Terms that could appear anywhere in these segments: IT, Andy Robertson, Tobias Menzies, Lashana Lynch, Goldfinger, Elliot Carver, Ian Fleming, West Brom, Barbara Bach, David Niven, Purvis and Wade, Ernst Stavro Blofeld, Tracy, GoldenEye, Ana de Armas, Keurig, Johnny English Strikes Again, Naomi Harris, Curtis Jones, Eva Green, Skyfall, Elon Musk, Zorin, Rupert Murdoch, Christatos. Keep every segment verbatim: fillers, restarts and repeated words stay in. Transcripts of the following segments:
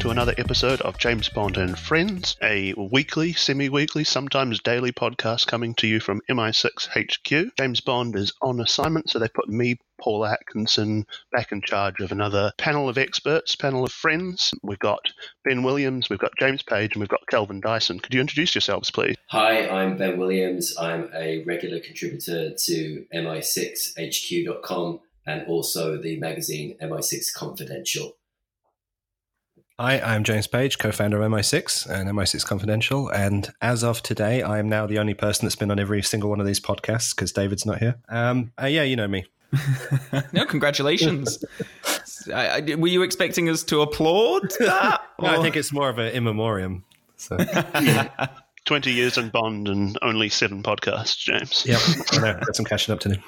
to another episode of James Bond and Friends, a weekly, semi-weekly, sometimes daily podcast coming to you from M I six H Q. James Bond is on assignment, so they put me, Paul Atkinson, back in charge of another panel of experts, panel of friends. We've got Ben Williams, we've got James Page, and we've got Calvin Dyson. Could you introduce yourselves, please? Hi, I'm Ben Williams. I'm a regular contributor to M I six H Q dot com and also the magazine M I six Confidential. Hi, I'm James Page, co-founder of M I six and M I six Confidential, and as of today, I am now the only person that's been on every single one of these podcasts because David's not here. Um, uh, yeah, you know me. No, congratulations. I, I, were you expecting us to applaud that? No, I think it's more of an in memoriam. So. twenty years in Bond and only seven podcasts, James. Yep, I know. Got some catching up to do.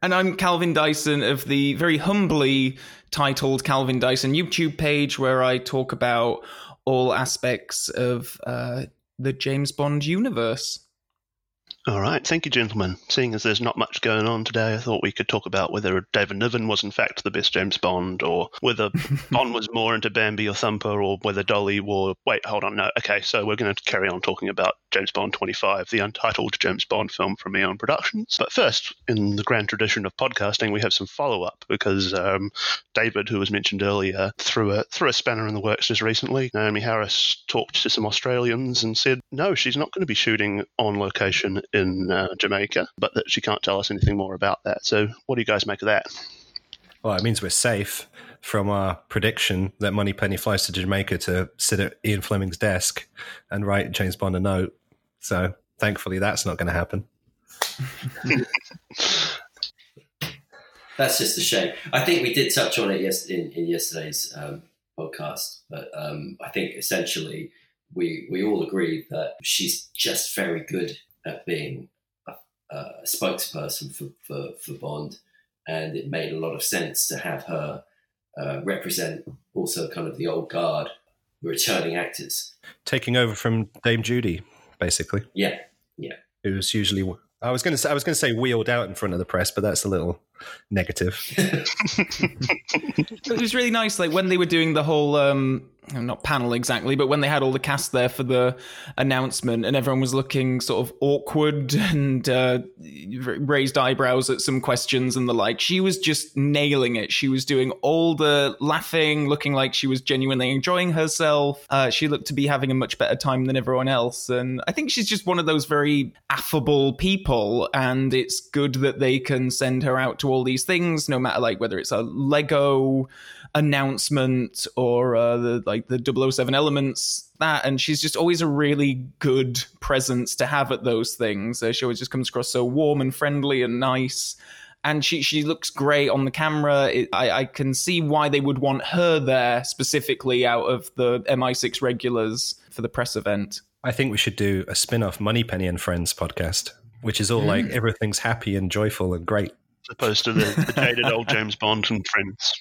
And I'm Calvin Dyson of the very humbly titled Calvin Dyson YouTube page, where I talk about all aspects of uh, the James Bond universe. All right. Thank you, gentlemen. Seeing as there's not much going on today, I thought we could talk about whether David Niven was in fact the best James Bond, or whether Bond was more into Bambi or Thumper, or whether Dolly wore... Wait, hold on. No. Okay, so we're going to carry on talking about James Bond twenty-five, the untitled James Bond film from Eon Productions. But first, in the grand tradition of podcasting, we have some follow-up, because um, David, who was mentioned earlier, threw a, threw a spanner in the works just recently. Naomi Harris talked to some Australians and said, no, she's not going to be shooting on location in uh, Jamaica, but that she can't tell us anything more about that. So what do you guys make of that? Well, it means we're safe from our prediction that Moneypenny flies to Jamaica to sit at Ian Fleming's desk and write James Bond a note. So thankfully that's not going to happen. That's just a shame. I think we did touch on it yes- in, in yesterday's um, podcast, but um, I think essentially we, we all agree that she's just very good at being a, a spokesperson for, for, for Bond, and it made a lot of sense to have her uh, represent also kind of the old guard, returning actors. Taking over from Dame Judy, basically. Yeah, yeah. It was usually... I was going to say, I was going to say wheeled out in front of the press, but that's a little negative. It was really nice, like when they were doing the whole, um, not panel exactly, but when they had all the cast there for the announcement, and everyone was looking sort of awkward and uh, raised eyebrows at some questions and the like. She was just nailing it. She was doing all the laughing, looking like she was genuinely enjoying herself. Uh, she looked to be having a much better time than everyone else. And I think she's just one of those very affable people, and it's good that they can send her out to all these things, no matter like whether it's a Lego announcement or uh, the like the double oh seven elements, that, and she's just always a really good presence to have at those things. Uh, she always just comes across so warm and friendly and nice, and she she looks great on the camera. It, I, I can see why they would want her there specifically out of the M I six regulars for the press event. I think we should do a spin-off Moneypenny and Friends podcast, which is all mm. like everything's happy and joyful and great, as opposed to the, the jaded old James Bond and Friends,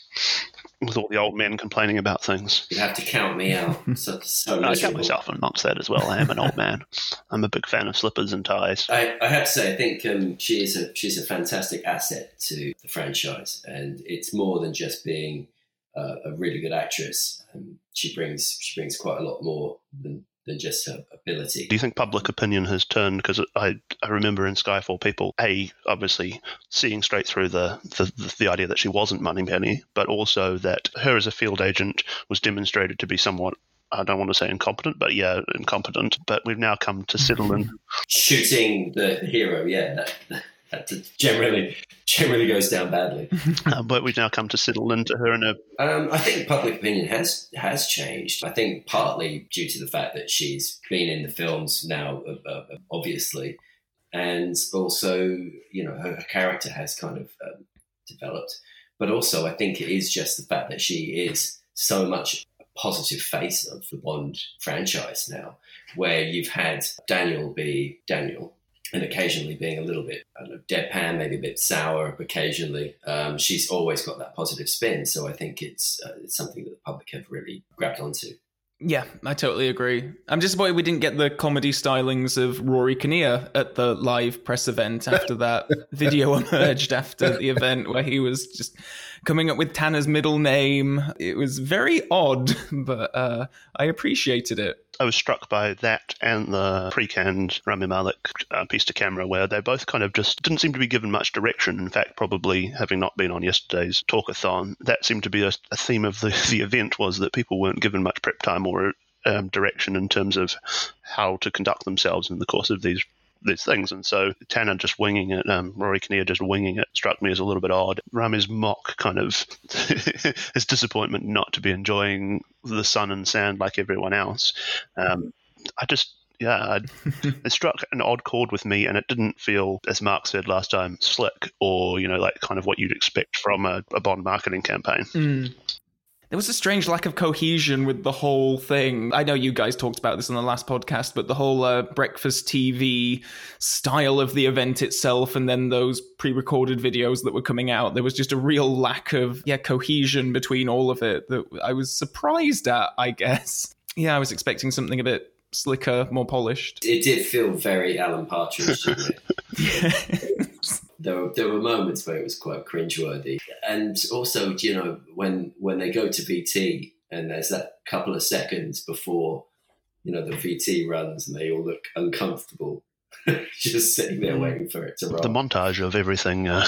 with all the old men complaining about things. You have to count me out. So, so no, I count myself amongst that as well. I am an old man. I'm a big fan of slippers and ties. I, I have to say, I think um, she is a she's a fantastic asset to the franchise, and it's more than just being uh, a really good actress. Um, she brings she brings quite a lot more than. than just her ability. Do you think public opinion has turned? Because I, I remember in Skyfall, people, A, obviously seeing straight through the, the, the idea that she wasn't Moneypenny, but also that her as a field agent was demonstrated to be somewhat, I don't want to say incompetent, but yeah, incompetent. But we've now come to settle in. Shooting the hero, yeah, that, that. That generally, generally goes down badly. Uh, but we've now come to settle into her and her... Um, I think public opinion has has changed. I think partly due to the fact that she's been in the films now, uh, obviously, and also, you know, her, her character has kind of um, developed. But also I think it is just the fact that she is so much a positive face of the Bond franchise now, where you've had Daniel be Daniel, and occasionally being a little bit, I don't know, deadpan, maybe a bit sour occasionally. Um, she's always got that positive spin. So I think it's, uh, it's something that the public have really grabbed onto. Yeah, I totally agree. I'm disappointed we didn't get the comedy stylings of Rory Kinnear at the live press event after that video emerged after the event where he was just coming up with Tanner's middle name. It was very odd, but uh, I appreciated it. I was struck by that and the pre-canned Rami Malek uh, piece to camera where they both kind of just didn't seem to be given much direction. In fact, probably having not been on yesterday's talkathon, that seemed to be a, a theme of the, the event was that people weren't given much prep time or um, direction in terms of how to conduct themselves in the course of these these things. And so Tanner just winging it, um, Rory Kinnear just winging it, struck me as a little bit odd. Rami's mock kind of, his disappointment not to be enjoying the sun and sand like everyone else. Um, I just, yeah, I, it struck an odd chord with me, and it didn't feel, as Mark said last time, slick or, you know, like kind of what you'd expect from a, a Bond marketing campaign. Mm. There was a strange lack of cohesion with the whole thing. I know you guys talked about this on the last podcast, but the whole uh, breakfast T V style of the event itself and then those pre-recorded videos that were coming out, there was just a real lack of yeah cohesion between all of it that I was surprised at, I guess. Yeah, I was expecting something a bit slicker, more polished. It did feel very Alan Partridge, didn't it? Yeah. There were, there were moments where it was quite cringeworthy. And also, you know, when when they go to V T and there's that couple of seconds before, you know, the V T runs and they all look uncomfortable, just sitting there waiting for it to roll. The montage of everything, uh,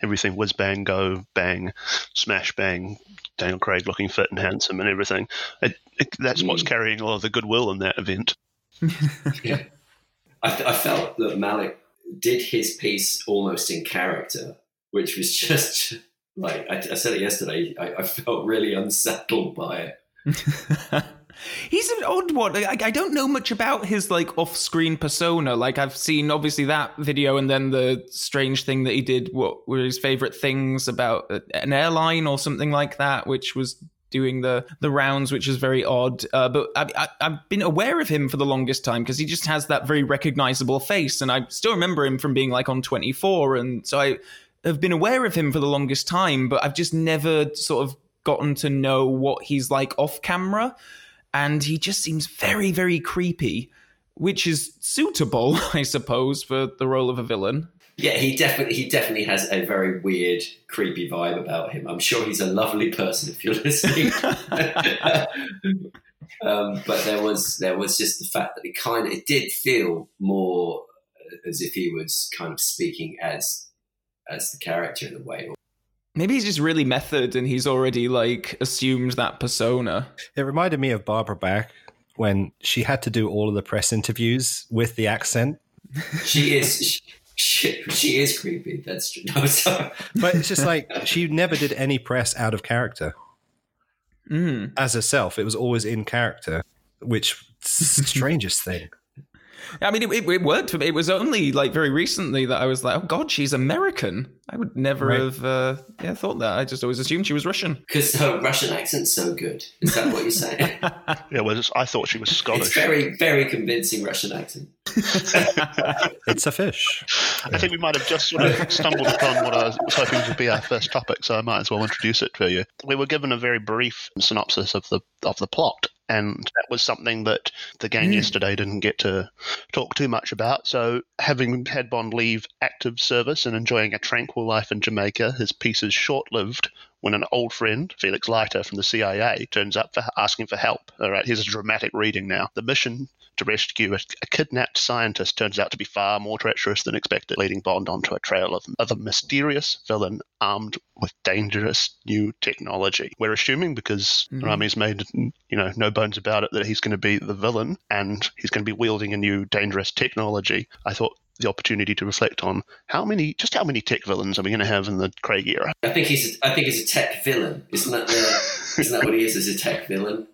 everything whiz bang, go bang, smash bang, Daniel Craig looking fit and handsome and everything. It, it, that's mm. what's carrying all of the goodwill in that event. Yeah. I, I felt that Malik did his piece almost in character, which was just like I, I said it yesterday. I, I felt really unsettled by it. He's an odd one. I, I don't know much about his like off-screen persona. Like I've seen obviously that video, and then the strange thing that he did. What were his favorite things about an airline or something like that, which was doing the the rounds, which is very odd. Uh, but I, I, I've been aware of him for the longest time because he just has that very recognizable face. And I still remember him from being like on twenty-four. And so I have been aware of him for the longest time, but I've just never sort of gotten to know what he's like off camera. And he just seems very, very creepy, which is suitable, I suppose, for the role of a villain. Yeah, he definitely he definitely has a very weird, creepy vibe about him. I'm sure he's a lovely person if you're listening. um, but there was there was just the fact that it kind of it did feel more as if he was kind of speaking as as the character in a way. Maybe he's just really method, and he's already like assumed that persona. It reminded me of Barbara Bach when she had to do all of the press interviews with the accent. She is. She, She, she is creepy. That's true. No, sorry. But it's just like she never did any press out of character mm. as herself. It was always in character, which strangest thing. I mean, it, it worked for me. It was only like very recently that I was like, oh God, she's American. I would never right. have uh, yeah, thought that. I just always assumed she was Russian. Because her Russian accent's so good. Is that what you're saying? Yeah, well, just, I thought she was Scottish. It's very, very convincing Russian accent. It's a fish. I think we might have just sort of stumbled upon what I was hoping to be our first topic, so I might as well introduce it to you. We were given a very brief synopsis of the of the plot. And that was something that the gang mm. yesterday didn't get to talk too much about. So having had Bond leave active service and enjoying a tranquil life in Jamaica, his peace is short-lived when an old friend, Felix Leiter from the C I A, turns up for asking for help. All right, here's a dramatic reading now. The mission to rescue a, a kidnapped scientist turns out to be far more treacherous than expected, leading Bond onto a trail of, of a mysterious villain armed with dangerous new technology. We're assuming, because mm-hmm. Rami's made you know no bones about it, that he's going to be the villain and he's going to be wielding a new dangerous technology. I thought the opportunity to reflect on how many, just how many tech villains are we going to have in the Craig era? I think he's a, I think he's a tech villain. Isn't that the, isn't that what he is, as a tech villain?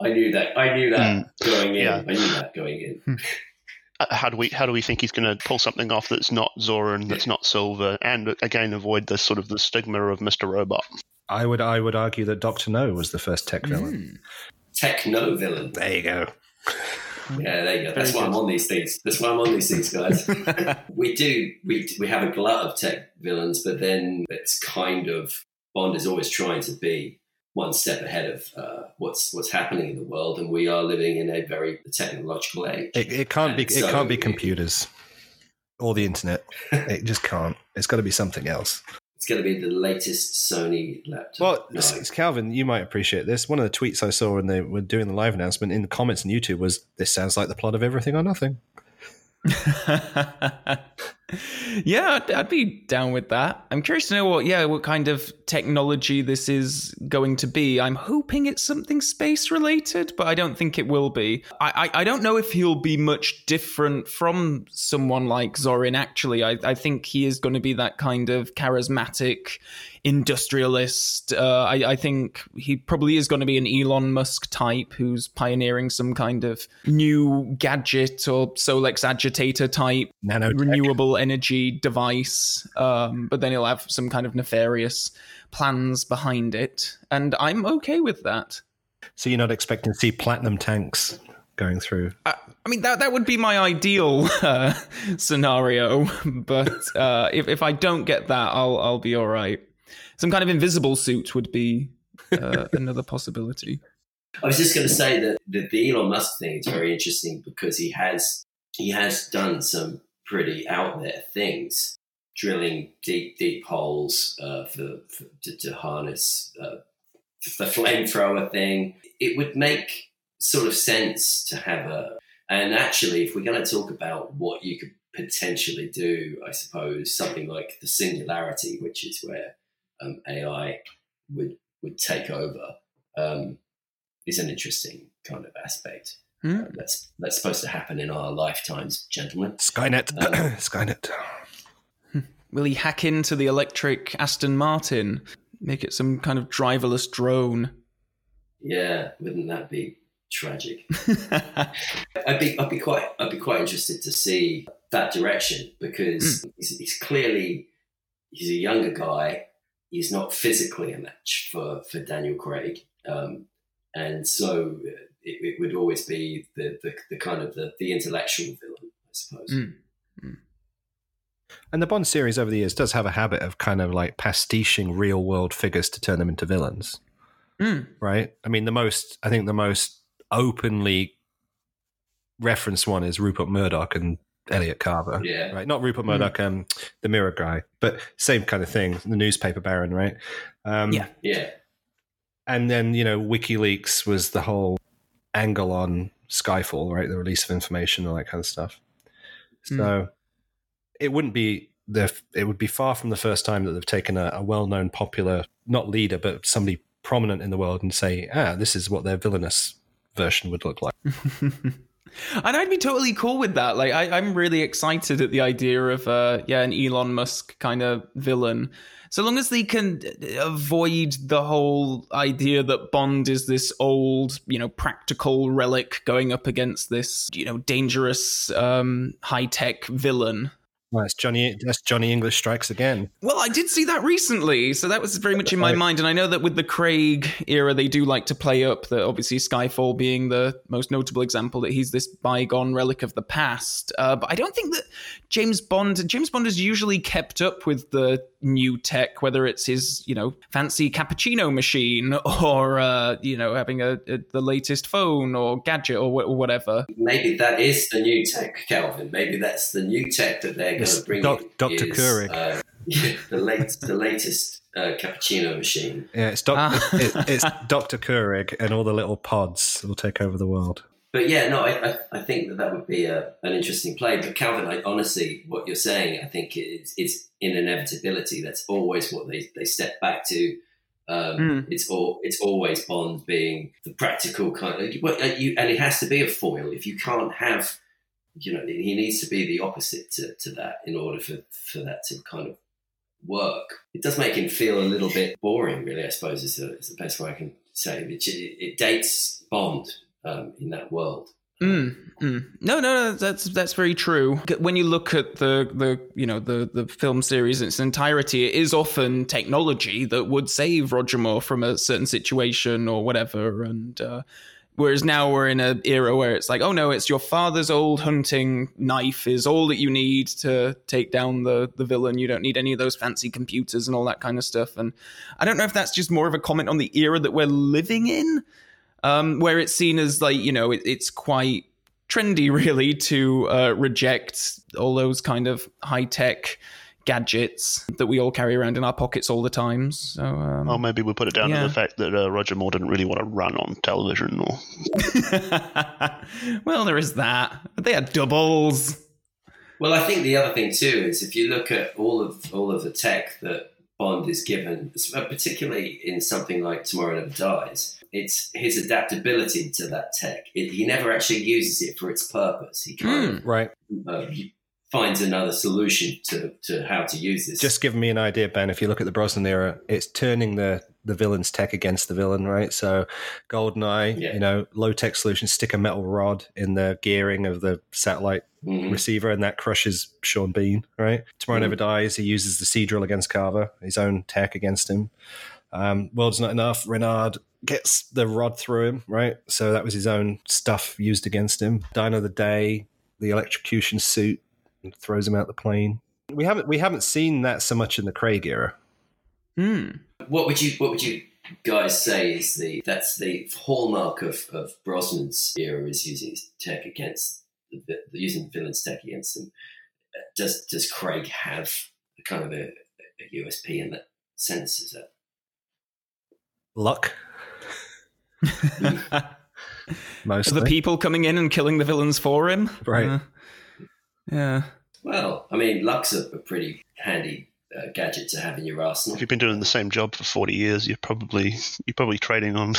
I knew that. I knew that mm. going in. Yeah. I knew that going in. How do we how do we think he's going to pull something off that's not Zorin, that's not Silver, and again avoid the sort of the stigma of Mister Robot? I would I would argue that Doctor No was the first tech villain. Mm. Tech No villain. There you go. Yeah, there you go. That's why I'm on these things. That's why I'm on these things, guys. we do. We we have a glut of tech villains, but then it's kind of Bond is always trying to be one step ahead of uh, what's what's happening in the world, and we are living in a very technological age. It, it can't and be. So, it can't be computers or the internet. It just can't. It's got to be something else. It's going to be the latest Sony laptop. Well, no. it's, it's Calvin, you might appreciate this. One of the tweets I saw when they were doing the live announcement in the comments on YouTube was, "This sounds like the plot of Everything or Nothing." Yeah, I'd, I'd be down with that. I'm curious to know what, yeah, what kind of technology this is going to be. I'm hoping it's something space related, but I don't think it will be. I, I, I don't know if he'll be much different from someone like Zorin, actually. I, I think he is going to be that kind of charismatic industrialist. Uh, I, I think he probably is going to be an Elon Musk type who's pioneering some kind of new gadget or Solex agitator type. Nanotech. Renewable energy device, um, but then he'll have some kind of nefarious plans behind it, and I'm okay with that. So you're not expecting to see platinum tanks going through? I, I mean, that that would be my ideal uh, scenario, but uh, if if I don't get that, I'll I'll be all right. Some kind of invisible suit would be uh, another possibility. I was just going to say that the, the Elon Musk thing is very interesting because he has he has done some pretty out there things, drilling deep, deep holes uh, for, for to, to harness uh, the flamethrower thing. It would make sort of sense to have a. And actually, if we're going to talk about what you could potentially do, I suppose something like the singularity, which is where um, A I would would take over, um, is an interesting kind of aspect. Uh, that's that's supposed to happen in our lifetimes, gentlemen. Skynet. Um, Skynet. Will he hack into the electric Aston Martin? Make it some kind of driverless drone? Yeah, wouldn't that be tragic? I'd be I'd be quite I'd be quite interested to see that direction because mm. he's, he's clearly he's a younger guy. He's not physically a match for for Daniel Craig, um, and so. It, it would always be the, the, the kind of the, the intellectual villain, I suppose. Mm. Mm. And the Bond series over the years does have a habit of kind of like pastiching real world figures to turn them into villains, mm. right? I mean, the most, I think the most openly referenced one is Rupert Murdoch and Elliot Carver, yeah. right? Not Rupert Murdoch, mm. um, the Mirror guy, but same kind of thing, the newspaper baron, right? Um, yeah. Yeah. And then, you know, WikiLeaks was the whole angle on Skyfall, right? The release of information, all that kind of stuff. So mm. it wouldn't be the. It would be far from the first time that they've taken a, a well-known, popular, not leader, but somebody prominent in the world, and say, "Ah, this is what their villainous version would look like." And I'd be totally cool with that. Like, I, I'm really excited at the idea of, uh, yeah, an Elon Musk kind of villain. So long as they can avoid the whole idea that Bond is this old, you know, practical relic going up against this, you know, dangerous um, high-tech villain. Well, that's Johnny, that's Johnny English Strikes Again. Well, I did see that recently, so that was very much in my mind. And I know that with the Craig era, they do like to play up that, obviously Skyfall being the most notable example, that he's this bygone relic of the past. Uh, but I don't think that James Bond, James Bond has usually kept up with the new tech, whether it's his, you know, fancy cappuccino machine or, uh, you know, having a, a the latest phone or gadget or, wh- or whatever. Maybe that is the new tech, Calvin. Maybe that's the new tech that they're going to bring doc, in. Doctor Keurig. Uh, the, late, the latest uh, cappuccino machine. Yeah, it's, doc- ah. it, it's Doctor Keurig and all the little pods will take over the world. But yeah, no, I, I, I think that that would be a, an interesting play. But Calvin, I, honestly, what you're saying, I think it's, it's an inevitability. That's always what they, they step back to. Um, mm. It's all it's always Bond being the practical kind of, well, you, and it has to be a foil. If you can't have, you know, he needs to be the opposite to, to that in order for, for that to kind of work. It does make him feel a little bit boring, really, I suppose, is the, is the best way I can say. It, it dates Bond. Um, in that world. Mm, mm. No, no, no, that's that's very true. When you look at the, the you know, the, the film series in its entirety, it is often technology that would save Roger Moore from a certain situation or whatever. And uh, Whereas now we're in an era where it's like, oh no, it's your father's old hunting knife is all that you need to take down the, the villain. You don't need any of those fancy computers and all that kind of stuff. And I don't know if that's just more of a comment on the era that we're living in, um, where it's seen as like, you know, it, it's quite trendy really to uh, reject all those kind of high tech gadgets that we all carry around in our pockets all the time. So, um, oh, maybe we'll put it down yeah. to the fact that uh, Roger Moore didn't really want to run on television. Or well, there is that. But they had doubles. Well, I think the other thing too is if you look at all of all of the tech that Bond is given, particularly in something like Tomorrow Never Dies, it's his adaptability to that tech. It, he never actually uses it for its purpose. He kind mm, of right. Uh, finds another solution to, to how to use this. Just give me an idea, Ben. If you look at the Brosnan era, it's turning the, the villain's tech against the villain, right? So GoldenEye, yeah. you know, low-tech solution, stick a metal rod in the gearing of the satellite mm-hmm. receiver, and that crushes Sean Bean, right? Tomorrow mm-hmm. Never Dies, he uses the Seadrill against Carver, his own tech against him. Um, World's Not Enough, Renard gets the rod through him, right? So that was his own stuff used against him. Dine of the Day, the electrocution suit, and throws him out the plane. We haven't we haven't seen that so much in the Craig era. Hmm. What would you what would you guys say is the that's the hallmark of, of Brosnan's era is using his tech against the, using the villain's tech against him. Does does Craig have kind of a, a U S P in that sense? Is that luck? Mostly. Are the people coming in and killing the villains for him, right? Uh, Yeah. Well, I mean, luck's a pretty handy uh, gadget to have in your arsenal. If you've been doing the same job for forty years, you're probably you're probably trading on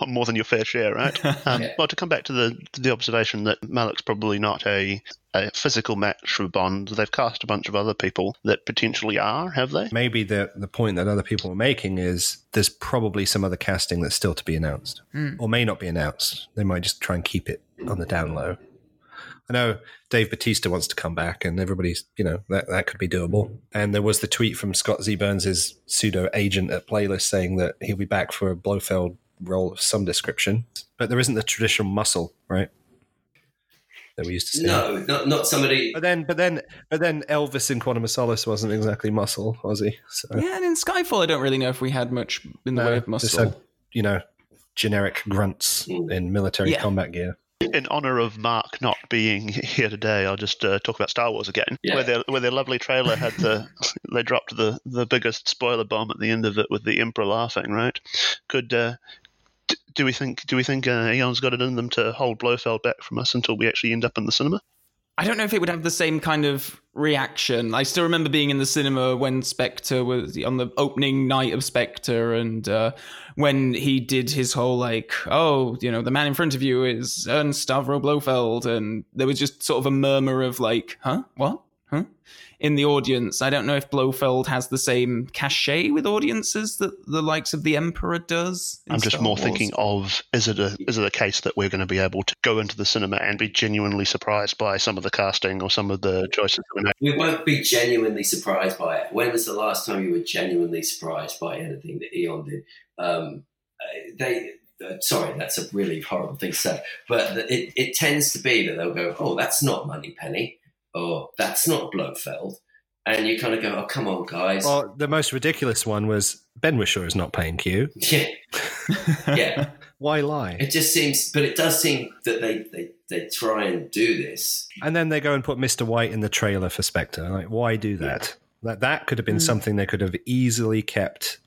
on more than your fair share, right? Um, yeah. Well, to come back to the to the observation that Malek's probably not a, a physical match for Bond, they've cast a bunch of other people that potentially are, have they? Maybe the the point that other people are making is there's probably some other casting that's still to be announced, mm. or may not be announced. They might just try and keep it on the down low. I know Dave Bautista wants to come back and everybody's, you know, that, that could be doable. And there was the tweet from Scott Z. Burns' pseudo-agent at Playlist saying that he'll be back for a Blofeld role of some description. But there isn't the traditional muscle, right, that we used to see. No, not, not somebody... But then but then, but then, Elvis in Quantum of Solace wasn't exactly muscle, was he? So. Yeah, and in Skyfall I don't really know if we had much in the no, way of muscle. Just had, you know, generic grunts in military yeah. combat gear. In honour of Mark not being here today, I'll just uh, talk about Star Wars again, yeah. where their where their lovely trailer had the they dropped the, the biggest spoiler bomb at the end of it with the Emperor laughing. Right? Could uh, d- do we think do we think uh, Eon's got it in them to hold Blofeld back from us until we actually end up in the cinema? I don't know if it would have the same kind of reaction. I still remember being in the cinema when Spectre was on the opening night of Spectre, and uh, when he did his whole like, oh, you know, the man in front of you is Ernst Stavro Blofeld, and there was just sort of a murmur of like, huh, what, huh, in the audience. I don't know if Blofeld has the same cachet with audiences that the likes of the Emperor does. I'm just Star more Wars. Thinking of, is it a is it a case that we're going to be able to go into the cinema and be genuinely surprised by some of the casting or some of the choices? We won't be genuinely surprised by it. When was the last time you were genuinely surprised by anything that Eon did? Um, they... Uh, sorry, that's a really horrible thing to say. But it, it tends to be that they'll go, oh, that's not Moneypenny. Oh, that's not Blofeld. And you kind of go, oh, come on, guys. Well, the most ridiculous one was Ben Whishaw is not paying Q. Yeah. yeah. Why lie? It just seems, but it does seem that they, they, they try and do this. And then they go and put Mister White in the trailer for Spectre. Like, why do that? Yeah. That, that could have been mm. something they could have easily kept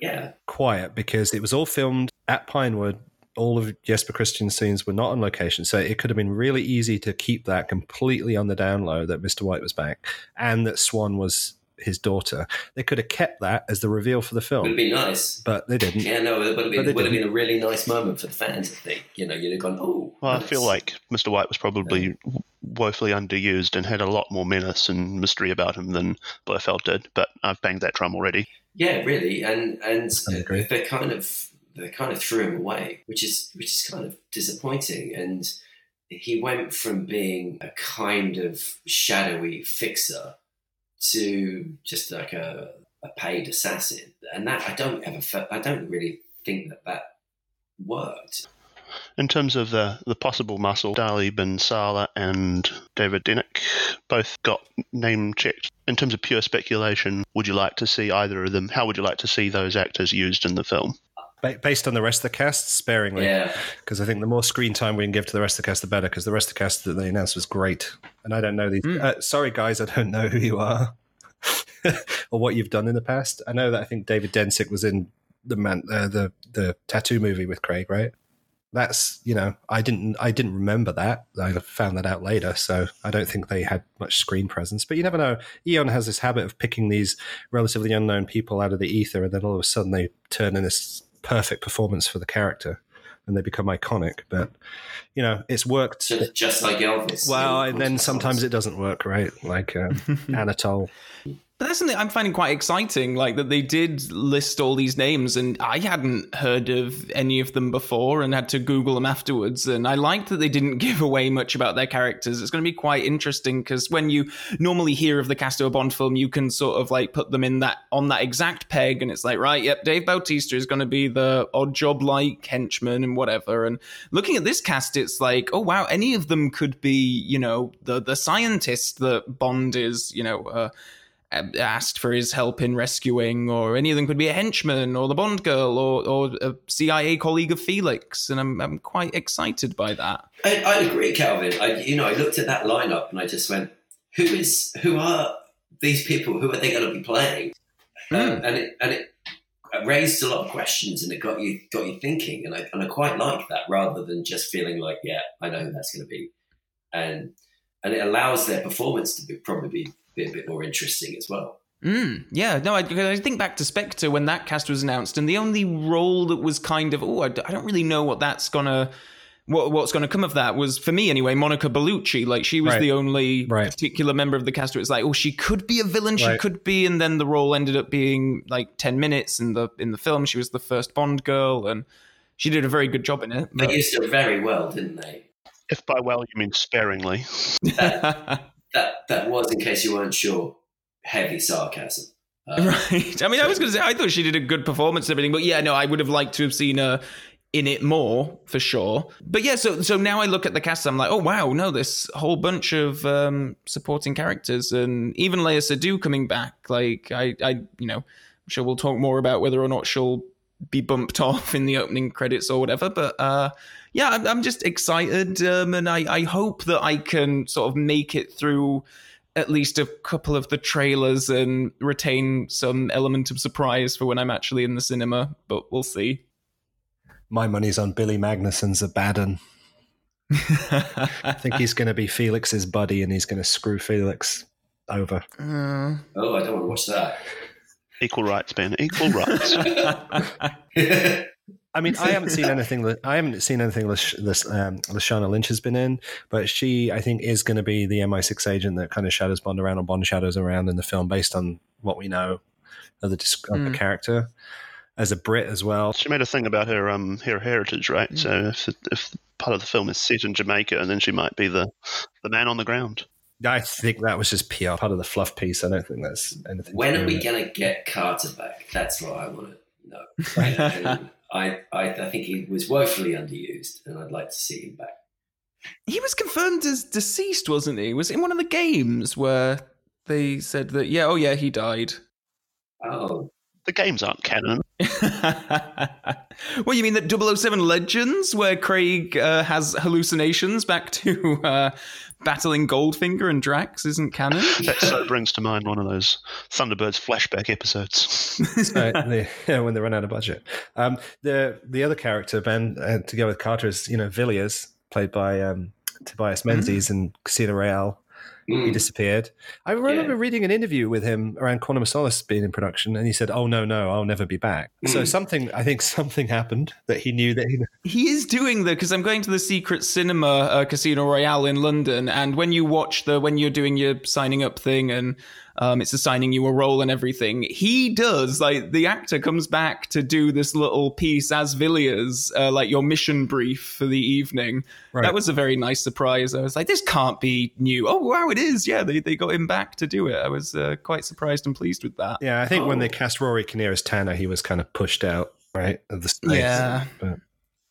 yeah. quiet, because it was all filmed at Pinewood. All of Jesper Christian's scenes were not on location, so it could have been really easy to keep that completely on the down low that Mister White was back and that Swan was his daughter. They could have kept that as the reveal for the film. It would be nice. But they didn't. Yeah, no, it would have been, would have been a really nice moment for the fans, I think. You know, you'd have gone, oh. Well, nice. I feel like Mister White was probably yeah. woefully underused and had a lot more menace and mystery about him than Blofeld did, but I've banged that drum already. Yeah, really. And, and they're kind of... They kind of threw him away, which is which is kind of disappointing. And he went from being a kind of shadowy fixer to just like a, a paid assassin. And that I don't ever, I don't really think that that worked. in terms of the, the possible muscle, Dali bin Salah and David Dencik both got name checked. In terms of pure speculation, would you like to see either of them? How would you like to see those actors used in the film? Based on the rest of the cast, sparingly. Yeah. Because I think the more screen time we can give to the rest of the cast, the better, because the rest of the cast that they announced was great. And I don't know these. Mm. Uh, sorry, guys, I don't know who you are or what you've done in the past. I know that I think David Dencik was in the man, uh, the the tattoo movie with Craig, right? That's, you know, I didn't I didn't remember that. I found that out later, so I don't think they had much screen presence. But you never know. Eon has this habit of picking these relatively unknown people out of the ether, and then all of a sudden they turn in this perfect performance for the character, and they become iconic. But you know, it's worked just, just like Elvis. Well, and then sometimes it doesn't work, right? Like uh, Anatole. But that's something I'm finding quite exciting, like that they did list all these names, and I hadn't heard of any of them before and had to Google them afterwards. And I liked that they didn't give away much about their characters. It's going to be quite interesting, because when you normally hear of the cast of a Bond film, you can sort of like put them in that on that exact peg. And it's like, right, yep, Dave Bautista is going to be the odd job like henchman and whatever. And looking at this cast, it's like, oh, wow, any of them could be, you know, the, the scientist that Bond is, you know, uh, asked for his help in rescuing, or any of them could be a henchman or the Bond girl or, or a C I A colleague of Felix, and I'm I'm quite excited by that. I, I agree, Calvin. I, you know, I looked at that lineup and I just went, who is who are these people? Who are they going to be playing? Mm. Um, and it and it raised a lot of questions, and it got you got you thinking, and I and I quite like that, rather than just feeling like, yeah, I know who that's going to be, and and it allows their performance to be probably. Be, Be a bit more interesting as well. Mm, yeah, no, I, I think back to Spectre when that cast was announced, and the only role that was kind of, oh, I, I don't really know what that's gonna, what what's gonna come of that was, for me anyway, Monica Bellucci. Like she was right. the only right. particular member of the cast where it's like, oh, she could be a villain, she right. could be, and then the role ended up being like ten minutes in the in the film. She was the first Bond girl, and she did a very good job in it. But... They used her very well, didn't they? If by well you mean sparingly. That that was, in case you weren't sure, heavy sarcasm. Um, right. I mean, I was going to say, I thought she did a good performance and everything, but yeah, no, I would have liked to have seen her in it more, for sure. But yeah, so so now I look at the cast, I'm like, oh, wow, no, this whole bunch of um, supporting characters, and even Leia Seydoux coming back. Like, I, I, you know, I'm sure we'll talk more about whether or not she'll be bumped off in the opening credits or whatever, but... uh Yeah, I'm just excited, um, and I, I hope that I can sort of make it through at least a couple of the trailers and retain some element of surprise for when I'm actually in the cinema, but we'll see. My money's on Billy Magnuson's Abaddon. I think he's going to be Felix's buddy, and he's going to screw Felix over. Uh... Oh, I don't want to watch that. Equal rights, man. Equal rights. I mean, I haven't seen anything. I haven't seen anything this Lash, um, Lashana Lynch has been in, but she, I think, is going to be the M I six agent that kind of shadows Bond around, or Bond shadows around in the film, based on what we know of the, of the mm. character. As a Brit as well, she made a thing about her um her heritage, right? Mm. So if, if part of the film is set in Jamaica, and then she might be the the man on the ground. I think that was just P R, part of the fluff piece. I don't think that's anything. When are we going to get Carter back? That's what I want to know. Right? I, I I think he was woefully underused, and I'd like to see him back. He was confirmed as deceased, wasn't he? Was it in one of the games where they said that, yeah, oh yeah, he died? Oh. The games aren't canon. Well, you mean that double oh seven Legends, where Craig uh, has hallucinations back to uh, battling Goldfinger and Drax, isn't canon? That so brings to mind one of those Thunderbirds flashback episodes. So, they, yeah, when they run out of budget. Um, the the other character, Ben, uh, to go with Carter, is, you know, Villiers, played by um, Tobias Menzies mm-hmm. in Casino Royale. Mm. He disappeared. I remember yeah. reading an interview with him around Quantum of Solace being in production, and he said, oh, no, no, I'll never be back. Mm. So something, I think something happened that he knew that he... He is doing the, because I'm going to the Secret Cinema uh, Casino Royale in London, and when you watch the, when you're doing your signing up thing, and um, it's assigning you a role and everything, he does, like, the actor comes back to do this little piece as Villiers, uh, like your mission brief for the evening. Right. That was a very nice surprise. I was like, this can't be new. Oh, wow, it is. Yeah, they, they got him back to do it. I was uh, quite surprised and pleased with that. Yeah, I think oh. when they cast Rory Kinnear as Tanner, he was kind of pushed out, right, of the space. Yeah. But...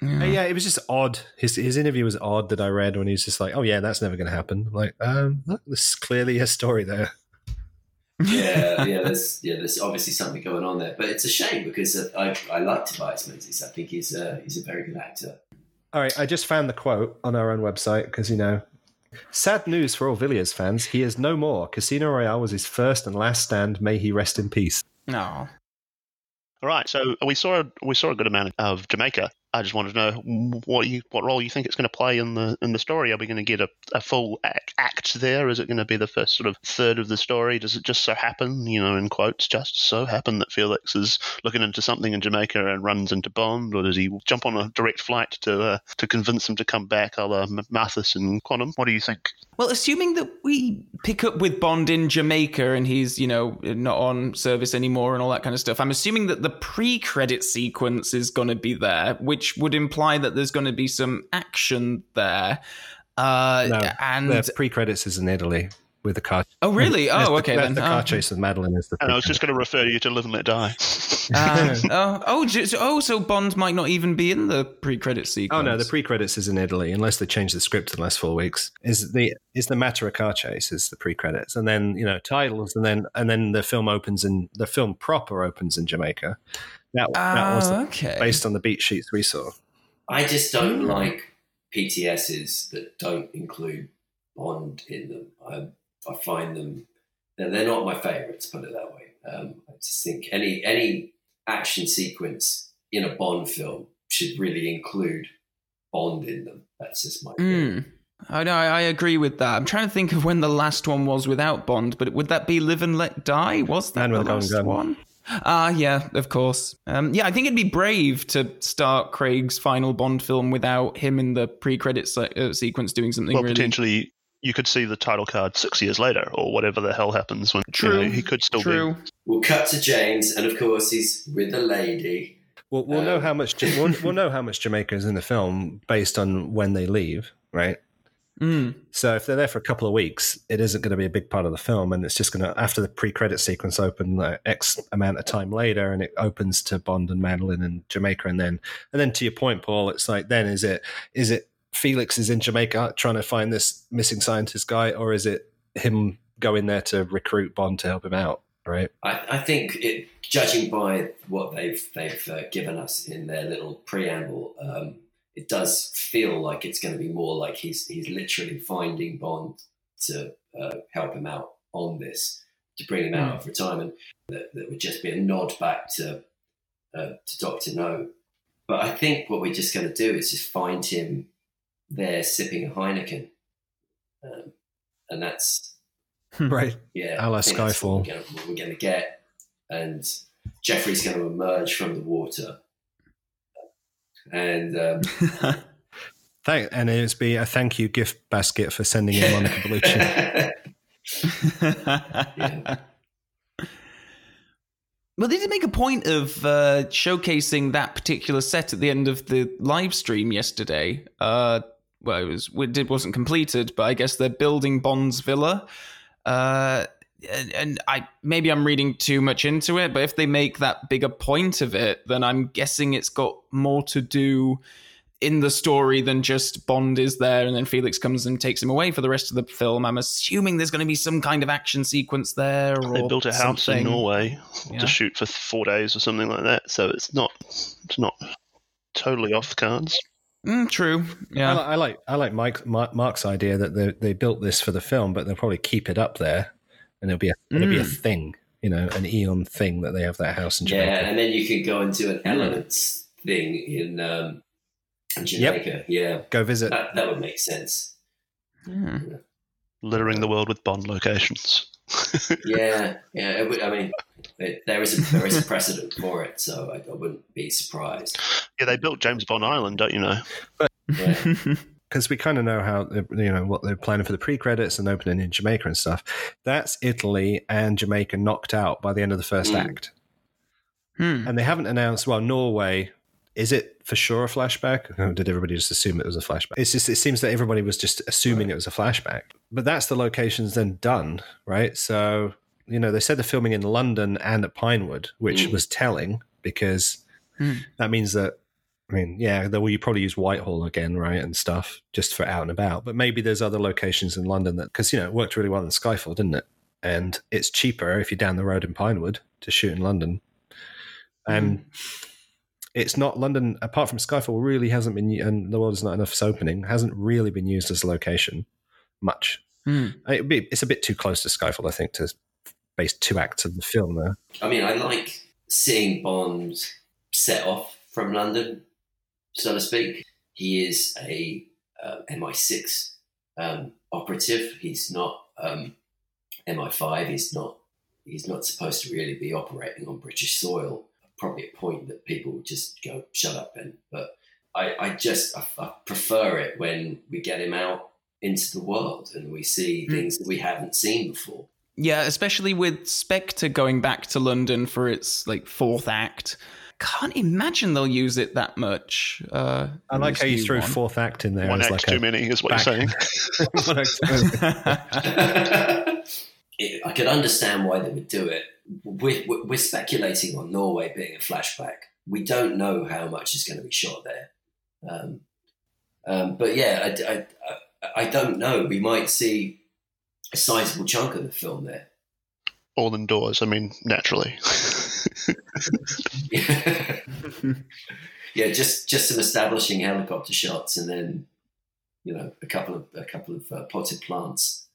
Yeah. yeah, it was just odd. His his interview was odd that I read when he was just like, oh, yeah, that's never going to happen. I'm like, um, look, there's clearly a story there. yeah, yeah, there's yeah, there's obviously something going on there, but it's a shame because I I like Tobias Menzies. I think he's a, he's a very good actor. All right, I just found the quote on our own website because you know, sad news for all Villiers fans. He is no more. Casino Royale was his first and last stand. May he rest in peace. No. All right, so we saw we saw a good amount of Jamaica. I just wanted to know what you what role you think it's going to play in the in the story. Are we going to get a, a full act, act there? Is it going to be the first sort of third of the story? Does it just so happen, you know, in quotes, just so happen that Felix is looking into something in Jamaica and runs into Bond, or does he jump on a direct flight to uh, to convince him to come back, a la Mathis and Quantum? What do you think? Well, assuming that we pick up with Bond in Jamaica and he's, you know, not on service anymore and all that kind of stuff, I'm assuming that the pre-credit sequence is going to be there, which Which would imply that there's going to be some action there. Uh, no, and the pre-credits is in Italy with the car. Oh, really? Oh, okay. The, then. The car oh. chase with Madeline is the. And I was just going to refer you to Live and Let Die. uh, oh, oh, just, oh, so Bond might not even be in the pre-credits sequence. Oh no, the pre-credits is in Italy, unless they change the script in the last four weeks. Is the is the matter of car chase is the pre-credits, and then you know titles, and then and then the film opens in the film proper opens in Jamaica. That, that was oh, okay. based on the beat sheets we saw. I just don't like P T Ss that don't include Bond in them. I, I find them... They're, they're not my favourites, put it that way. Um, I just think any any action sequence in a Bond film should really include Bond in them. That's just my opinion. Mm. I know, I agree with that. I'm trying to think of when the last one was without Bond, but would that be Live and Let Die? Was that the last one? Ah, uh, yeah, of course. Um, yeah, I think it'd be brave to start Craig's final Bond film without him in the pre-credit se- uh, sequence doing something well, really... potentially you could see the title card six years later or whatever the hell happens when True. You know, he could still True. Be... We'll cut to James and, of course, he's with a lady. We'll, we'll, um... know, how much, we'll, we'll know how much Jamaica is in the film based on when they leave, right? Mm. So if they're there for a couple of weeks, it isn't going to be a big part of the film, and it's just going to, after the pre-credit sequence open like X amount of time later, and it opens to Bond and Madeline and Jamaica, and then and then to your point, Paul, it's like then is it is it Felix is in Jamaica trying to find this missing scientist guy, or is it him going there to recruit Bond to help him out? Right. I, I think it, judging by what they've they've uh, given us in their little preamble. Um, It does feel like it's going to be more like he's he's literally finding Bond to uh, help him out on this, to bring him out of retirement. That, that would just be a nod back to uh, to Doctor No. But I think what we're just going to do is just find him there sipping a Heineken, um, and that's right. Yeah, a la Skyfall. That's what we're going to get, and Jeffrey's going to emerge from the water. And um, thank, and it's be a thank you gift basket for sending in Monica Bellucci. yeah. Well, they did make a point of uh, showcasing that particular set at the end of the live stream yesterday. Uh, well, it was it wasn't completed, but I guess they're building Bond's villa. Uh, And, and I maybe I'm reading too much into it, but if they make that bigger point of it, then I'm guessing it's got more to do in the story than just Bond is there and then Felix comes and takes him away for the rest of the film. I'm assuming there's going to be some kind of action sequence there. Or they built a house something. in Norway yeah. to shoot for four days or something like that, so it's not it's not totally off the cards. Mm, true. Yeah, I, I like I like Mike, Mark, Mark's idea that they they built this for the film, but they'll probably keep it up there. And it'll be a, it'll mm. be a thing, you know, an Eon thing that they have that house in Jamaica. Yeah, and then you can go and do an Elements mm. thing in, um, in Jamaica. Yep. Yeah, go visit. That, that would make sense. Yeah. Yeah. Littering the world with Bond locations. yeah, yeah. It would, I mean, it, there is a, there is a precedent for it, so I, I wouldn't be surprised. Yeah, they built James Bond Island, don't you know? But- yeah. Because we kind of know how you know what they're planning for the pre-credits and opening in Jamaica and stuff. That's Italy and Jamaica knocked out by the end of the first mm. act, mm. and they haven't announced. Well, Norway, is it for sure a flashback? Or did everybody just assume it was a flashback? It's just it seems that everybody was just assuming right. it was a flashback. But that's the locations then done, right? So you know they said they're filming in London and at Pinewood, which mm. was telling because mm. that means that. I mean, yeah, well, you probably use Whitehall again, right, and stuff, just for out and about. But maybe there's other locations in London that, because, you know, it worked really well in Skyfall, didn't it? And it's cheaper if you're down the road in Pinewood to shoot in London. Um, mm. It's not London, apart from Skyfall, really hasn't been, and The World Is Not Enough's opening, hasn't really been used as a location much. Mm. It'd be, it's a bit too close to Skyfall, I think, to base two acts of the film there. I mean, I like seeing Bond set off from London, so to speak. He is a uh, M I six um, operative. He's not um, M I five. He's not. He's not supposed to really be operating on British soil. Probably a point that people just go, shut up, Ben. But I, I just I, I prefer it when we get him out into the world and we see mm. things that we haven't seen before. Yeah, especially with Spectre going back to London for its like fourth act. Can't imagine they'll use it that much. Uh, I like how you threw one. fourth act in there. One act like too many is what back. You're saying. One act it, I could understand why they would do it. We're, we're speculating on Norway being a flashback. We don't know how much is going to be shot there. Um, um, but yeah, I, I, I don't know. We might see a sizable chunk of the film there. All indoors, I mean, naturally. yeah. yeah, just just some establishing helicopter shots, and then, you know, a couple of a couple of uh, potted plants.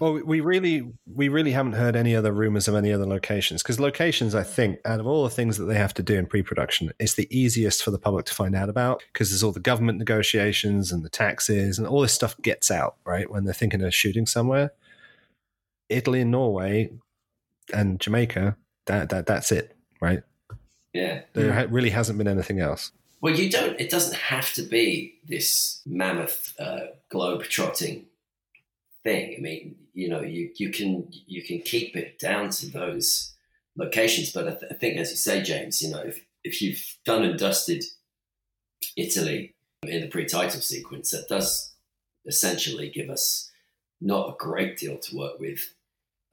Well, we really we really haven't heard any other rumors of any other locations, because locations, I think, out of all the things that they have to do in pre-production, it's the easiest for the public to find out about, because there's all the government negotiations and the taxes and all this stuff gets out right when they're thinking of shooting somewhere. Italy and Norway and Jamaica, that that that's it, right? Yeah. There yeah. really hasn't been anything else. Well, you don't, it doesn't have to be this mammoth uh, globe-trotting thing. I mean, you know, you, you can you can keep it down to those locations, but I, th- I think, as you say, James, you know, if, if you've done and dusted Italy in the pre-title sequence, that does essentially give us not a great deal to work with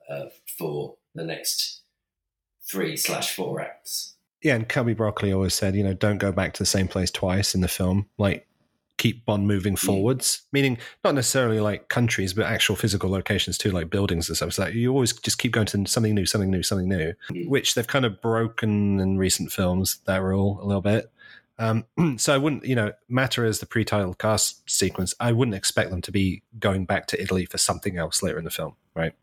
uh, for the next three slash four acts. Yeah, and Cubby Broccoli always said, you know, don't go back to the same place twice in the film. Like, keep on moving forwards, yeah. meaning not necessarily like countries, but actual physical locations too, like buildings and stuff. So you always just keep going to something new, something new, something new, mm-hmm. which they've kind of broken in recent films, that rule a little bit. Um, so I wouldn't, you know, matter as the pre-title cast sequence, I wouldn't expect them to be going back to Italy for something else later in the film, right?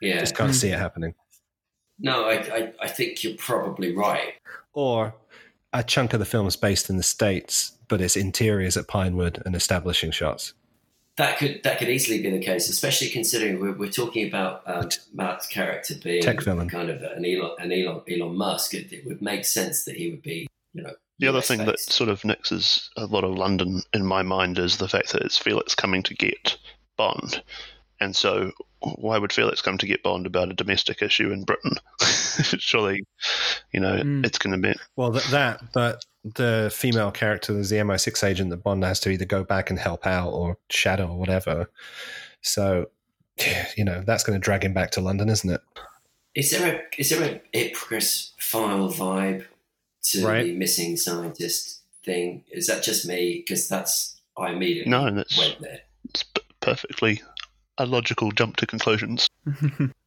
Yeah. Just can't see it happening. No, I, I, I think you're probably right. Or a chunk of the film is based in the States, but it's interiors at Pinewood and establishing shots. That could that could easily be the case, especially considering we're, we're talking about um, Matt's character being tech villain, kind of an Elon, an Elon, Elon Musk. It, it would make sense that he would be, you know, the other thing that sort of nixes a lot of London in my mind is the fact that it's Felix coming to get Bond. And so why would Felix come to get Bond about a domestic issue in Britain? Surely, you know, mm. it's going to be... Well, that, that, but the female character is the M I six agent that Bond has to either go back and help out or shadow or whatever. So, you know, that's going to drag him back to London, isn't it? Is there a, is there a Ipcris file vibe to right. the missing scientist thing? Is that just me? Because that's I immediately no, that's, went there. It's p- perfectly a logical jump to conclusions.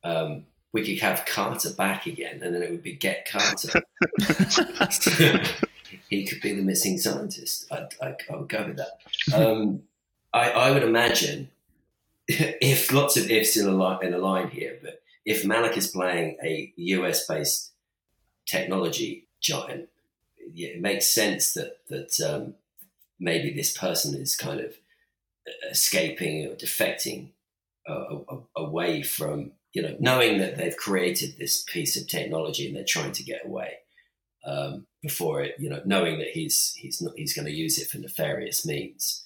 um, we could have Carter back again, and then it would be get Carter. He could be the missing scientist. I, I, I would go with that. Um, I, I would imagine, if lots of ifs in a, line, in a line here, but if Malik is playing a U S-based technology giant, it makes sense that that um, maybe this person is kind of escaping or defecting uh, away from, you know, knowing that they've created this piece of technology and they're trying to get away um, before it, you know, knowing that he's he's not he's going to use it for nefarious means.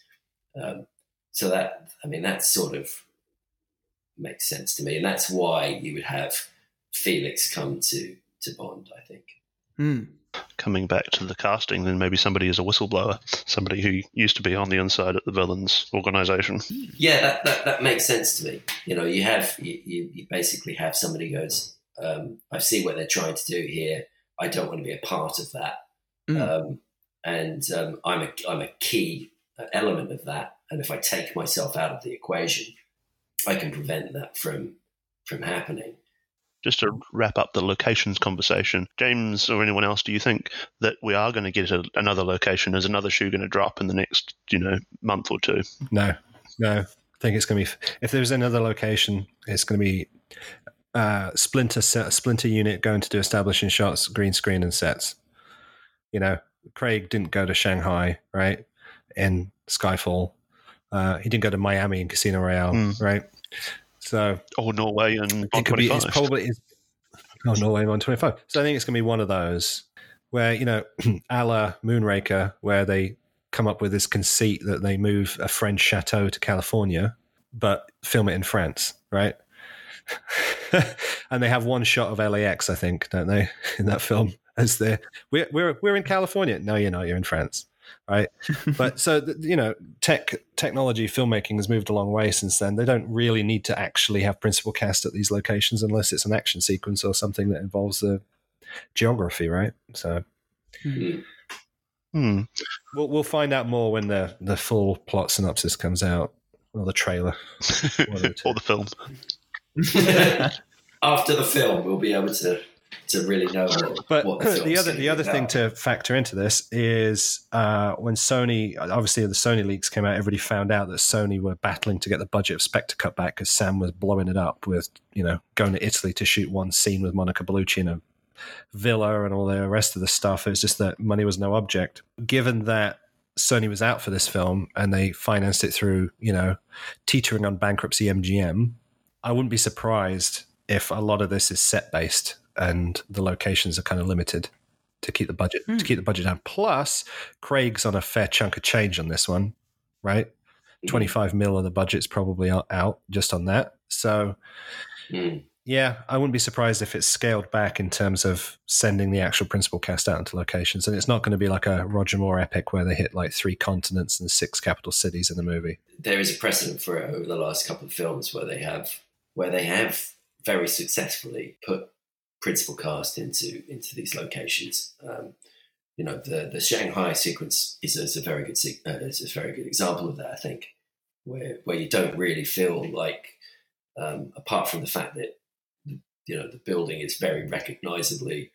Um, so that I mean that sort of makes sense to me, and that's why you would have Felix come to to Bond, I think. Mm. Coming back to the casting, then maybe somebody is a whistleblower, somebody who used to be on the inside at the villains' organisation. Yeah, that, that that makes sense to me. You know, you have you, you basically have somebody who goes, um, I see what they're trying to do here. I don't want to be a part of that. Mm. Um, And um, I'm a I'm a key element of that. And if I take myself out of the equation, I can prevent that from from happening. Just to wrap up the locations conversation, James or anyone else, do you think that we are going to get a, another location? Is another shoe going to drop in the next, you know, month or two? No, no. I think it's going to be, if there's another location, it's going to be uh, splinter set, splinter unit going to do establishing shots, green screen and sets. You know, Craig didn't go to Shanghai, right? In Skyfall. Uh, he didn't go to Miami in Casino Royale, mm. right? So, or Norway and it could be, it's probably it's, oh, Norway and one twenty-five. So I think it's going to be one of those where, you know, a la Moonraker, where they come up with this conceit that they move a French chateau to California, but film it in France, right? And they have one shot of L A X, I think, don't they, in that film? As they're, we're, we're, we're in California. No, you're not. You're in France, right? But so, you know, tech, technology, filmmaking has moved a long way since then. They don't really need to actually have principal cast at these locations unless it's an action sequence or something that involves the geography, right? So... Mm-hmm. Hmm. We'll, we'll find out more when the, the full plot synopsis comes out, or the trailer, or the film. After the film, we'll be able to, to really know. What, but what the, the other the other about. thing to factor into this is uh, when Sony, obviously the Sony leaks came out, everybody found out that Sony were battling to get the budget of Spectre cut back because Sam was blowing it up with, you know, going to Italy to shoot one scene with Monica Bellucci in a Villa and all the rest of the stuff. It was just that money was no object. Given that Sony was out for this film and they financed it through, you know, teetering on bankruptcy M G M, I wouldn't be surprised if a lot of this is set based and the locations are kind of limited to keep the budget mm. to keep the budget down. Plus, Craig's on a fair chunk of change on this one, right? Mm. twenty-five mil of the budget's probably out just on that. So. Mm. Yeah, I wouldn't be surprised if it's scaled back in terms of sending the actual principal cast out into locations. And it's not going to be like a Roger Moore epic where they hit like three continents and six capital cities in the movie. There is a precedent for it over the last couple of films where they have where they have very successfully put principal cast into into these locations. Um, you know, the the Shanghai sequence is, is a very good uh, is a very good example of that. I think where where you don't really feel like um, apart from the fact that, you know, the building is very recognisably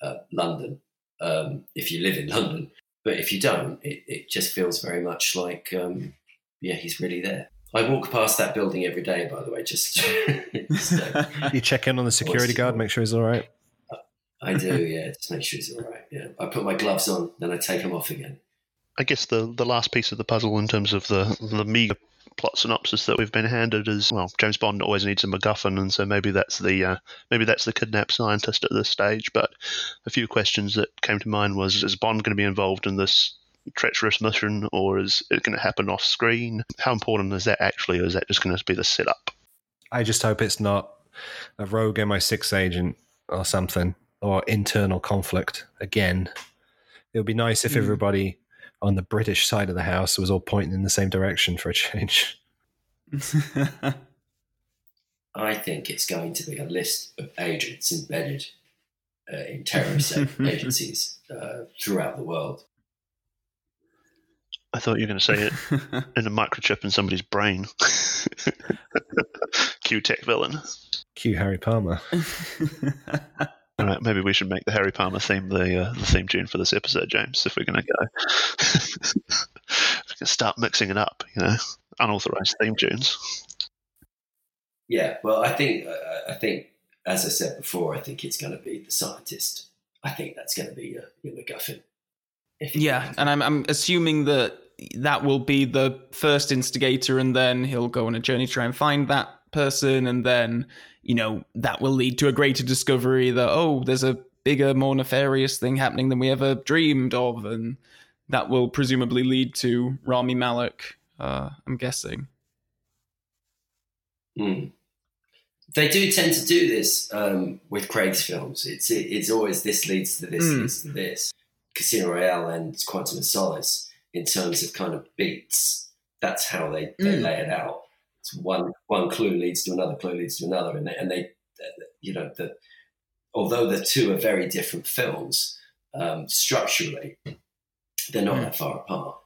uh, London, um, if you live in London. But if you don't, it, it just feels very much like, um, yeah, he's really there. I walk past that building every day, by the way. Just so. You check in on the security guard, make sure he's all right. I do, yeah, just make sure he's all right. Yeah, I put my gloves on, then I take them off again. I guess the, the last piece of the puzzle in terms of the, the meagre plot synopsis that we've been handed is, well, James Bond always needs a MacGuffin, and so maybe that's the uh, maybe that's the kidnapped scientist at this stage. But a few questions that came to mind was, is Bond going to be involved in this treacherous mission, or is it going to happen off screen? How important is that actually, or is that just going to be the setup? I just hope it's not a rogue M I six agent or something, or internal conflict again. It would be nice if mm. everybody on the British side of the house was all pointing in the same direction for a change. I think it's going to be a list of agents embedded uh, in terrorist agencies uh, throughout the world. I thought you were going to say it in a microchip in somebody's brain. Q tech villain. Q Harry Palmer. All right, maybe we should make the Harry Palmer theme the, uh, the theme tune for this episode, James, if we're going to go. We can start mixing it up, you know, unauthorized theme tunes. Yeah, well, I think, uh, I think, as I said before, I think it's going to be the scientist. I think that's going to be your, your MacGuffin. Yeah, and I'm, I'm assuming that that will be the first instigator, and then he'll go on a journey to try and find that person, and then, you know, that will lead to a greater discovery that, oh, there's a bigger, more nefarious thing happening than we ever dreamed of, and that will presumably lead to Rami Malek, uh, I'm guessing. Mm. They do tend to do this um, with Craig's films. It's it's always this leads to this, mm. leads to this. Casino Royale and Quantum of Solace, in terms of kind of beats, that's how they, they mm. lay it out. One one clue leads to another clue leads to another, and they, and they you know, the, although the two are very different films um, structurally, they're not mm. that far apart.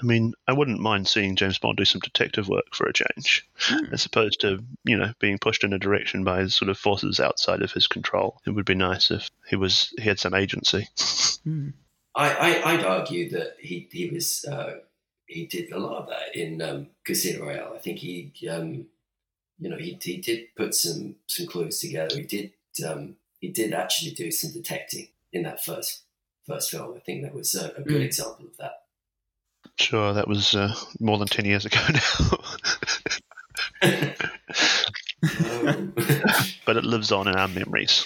I mean, I wouldn't mind seeing James Bond do some detective work for a change, mm. as opposed to, you know, being pushed in a direction by sort of forces outside of his control. It would be nice if he was he had some agency. Mm. I, I, I'd argue that he he was uh, he did a lot of that in um, Casino Royale. I think he um, you know he he did put some some clues together. He did um, he did actually do some detecting in that first first film. I think that was a, a good mm. example of that. Sure, that was uh, more than ten years ago now. um. But it lives on in our memories.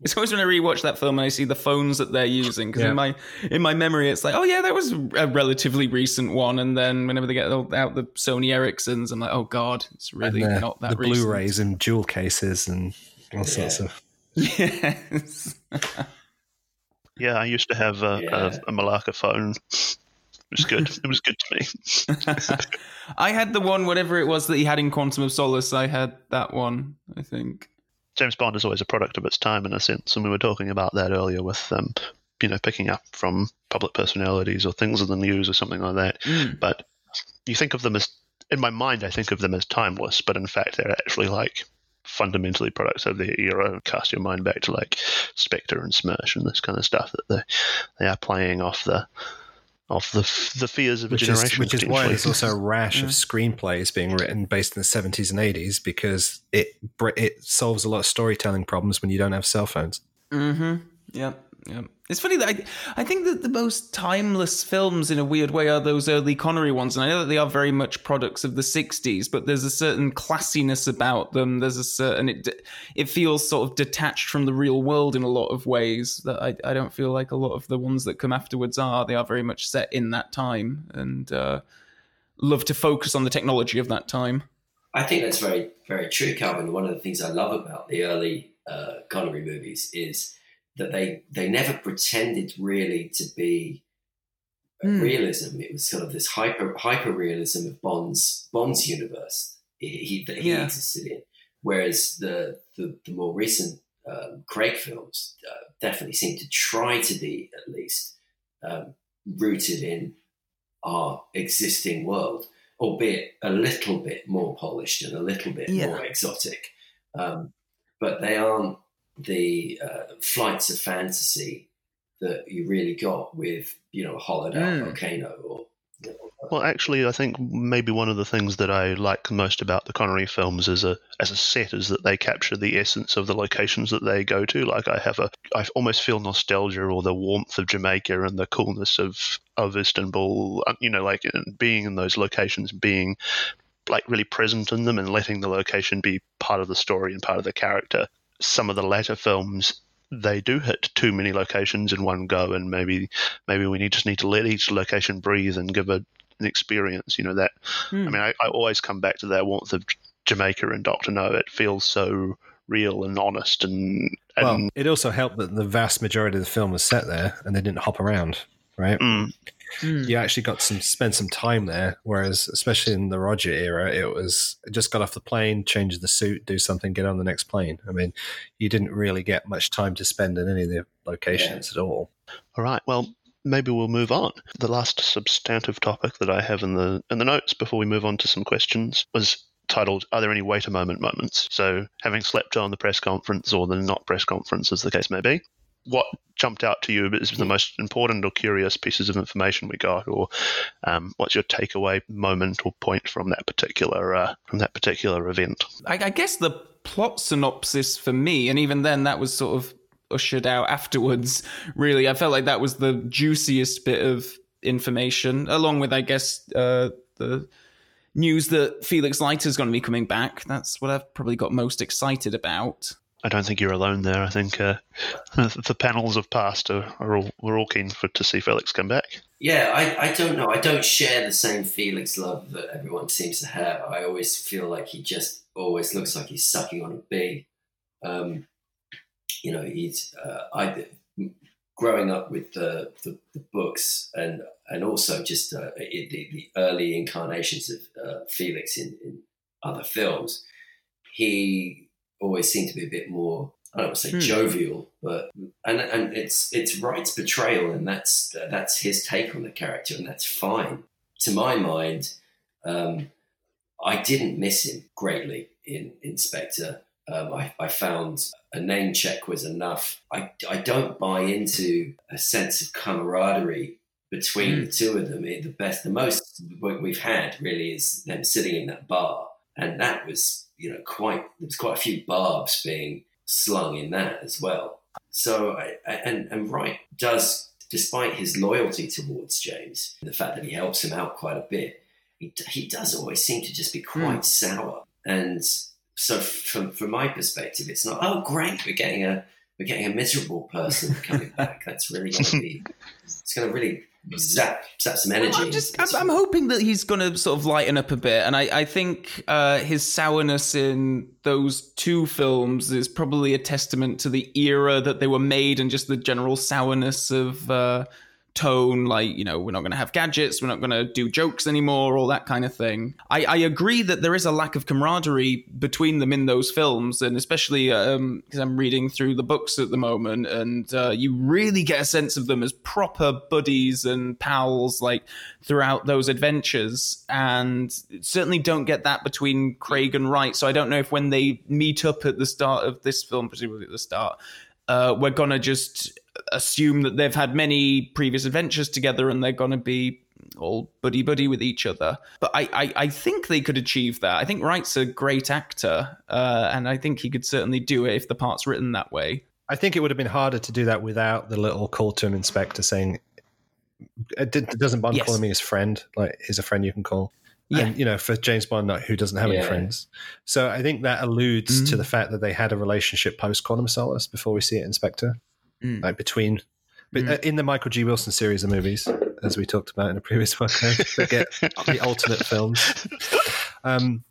It's always when I rewatch that film and I see the phones that they're using, because yeah. in my in my memory it's like, oh yeah, that was a relatively recent one, and then whenever they get out the Sony Ericssons, I'm like, oh god, it's really the, not that the recent. The Blu-rays and jewel cases and all yeah. sorts of... Yes. Yeah, I used to have a, yeah. a, a Malacca phone. It was good. It was good to me. I had the one, whatever it was that he had in Quantum of Solace, I had that one, I think. James Bond is always a product of its time, in a sense, and we were talking about that earlier with, um, you know, picking up from public personalities or things in the news or something like that. Mm. But you think of them as, in my mind, I think of them as timeless, but in fact, they're actually like... fundamentally products of their era. Cast your mind back to like Spectre and Smirsh and this kind of stuff that they they are playing off the off the the fears of which a generation. Is, which is why there's also a rash yeah. of screenplays being written based in the seventies and eighties, because it it solves a lot of storytelling problems when you don't have cell phones. Mm-hmm. Yeah. Yeah. It's funny that I, I think that the most timeless films in a weird way are those early Connery ones. And I know that they are very much products of the sixties, but there's a certain classiness about them. There's a certain, it it feels sort of detached from the real world in a lot of ways that I, I don't feel like a lot of the ones that come afterwards are. They are very much set in that time and uh, love to focus on the technology of that time. I think that's very, very true, Calvin. One of the things I love about the early uh, Connery movies is... that they, they never pretended really to be mm. realism. It was sort of this hyper hyper realism of Bond's Bond's universe he, that he yeah. existed in. Whereas the the, the more recent um, Craig films uh, definitely seem to try to be at least um, rooted in our existing world, albeit a little bit more polished and a little bit yeah. more exotic. Um, but they aren't the uh, flights of fantasy that you really got with, you know, a hollowed out mm. volcano or... You know, well, actually, I think maybe one of the things that I like most about the Connery films as a as a set is that they capture the essence of the locations that they go to. Like I have a, I almost feel nostalgia or the warmth of Jamaica and the coolness of, of Istanbul, you know, like being in those locations, being... like really present in them and letting the location be part of the story and part of the character. Some of the latter films, they do hit too many locations in one go, and maybe maybe we need, just need to let each location breathe and give it an experience. You know that. Mm. I mean, I, I always come back to that warmth of Jamaica and Doctor No. It feels so real and honest, and, and well, it also helped that the vast majority of the film was set there, and they didn't hop around, right? Mm. Mm. You actually got to spend some time there, whereas especially in the Roger era, it was just got off the plane, change the suit, do something, get on the next plane. I mean, you didn't really get much time to spend in any of the locations yeah. at all. All right, well, maybe we'll move on. The last substantive topic that I have in the in the notes before we move on to some questions was titled, are there any wait-a-moment moments? So having slept on the press conference or the not press conference, as the case may be, what jumped out to you is the most important or curious pieces of information we got, or um, what's your takeaway moment or point from that particular uh, from that particular event? I, I guess the plot synopsis for me, and even then, that was sort of ushered out afterwards. Really, I felt like that was the juiciest bit of information, along with I guess uh, the news that Felix Leiter is going to be coming back. That's what I've probably got most excited about. I don't think you're alone there. I think uh, the panels of past are, are all, we're all keen for to see Felix come back. Yeah, I, I don't know. I don't share the same Felix love that everyone seems to have. I always feel like he just always looks like he's sucking on a bee. Um, you know, he's uh, I growing up with the, the, the books and and also just uh, the, the early incarnations of uh, Felix in, in other films. He always seemed to be a bit more I don't want to say hmm. jovial, but and and it's it's Wright's portrayal, and that's that's his take on the character, and that's fine. To my mind, um, I didn't miss him greatly in, in Spectre. Um, I, I found a name check was enough. I, I don't buy into a sense of camaraderie between mm. the two of them. It, the best, the most we've had really is them sitting in that bar, and that was, you know, quite there was quite a few barbs being slung in that as well. So I, and and Wright does, despite his loyalty towards James, the fact that he helps him out quite a bit, he he does always seem to just be quite mm. sour. And so from from my perspective, it's not, oh great, we're getting a we're getting a miserable person coming back. That's really going to be it's going to really zap zap some energy. Well, I'm just I'm, I'm hoping that he's going to sort of lighten up a bit, and I I think uh, his sourness in those two films is probably a testament to the era that they were made and just the general sourness of uh, tone. Like, you know, we're not going to have gadgets, we're not going to do jokes anymore, all that kind of thing. I, I agree that there is a lack of camaraderie between them in those films, and especially um because I'm reading through the books at the moment, and uh, you really get a sense of them as proper buddies and pals like throughout those adventures, and certainly don't get that between Craig and Wright. So I don't know if when they meet up at the start of this film, presumably at the start, uh, we're gonna just assume that they've had many previous adventures together and they're going to be all buddy-buddy with each other. But I, I, I think they could achieve that. I think Wright's a great actor, uh, and I think he could certainly do it if the part's written that way. I think it would have been harder to do that without the little call to an inspector saying, it doesn't Bond yes. call me his friend? Like, he's a friend you can call. Yeah. And, you know, for James Bond, who doesn't have yeah. any friends. So I think that alludes mm-hmm. to the fact that they had a relationship post-Quantum of Solace before we see it in Spectre. Mm. Like between but mm. in the Michael G. Wilson series of movies, as we talked about in a previous podcast, they get the alternate films. Um,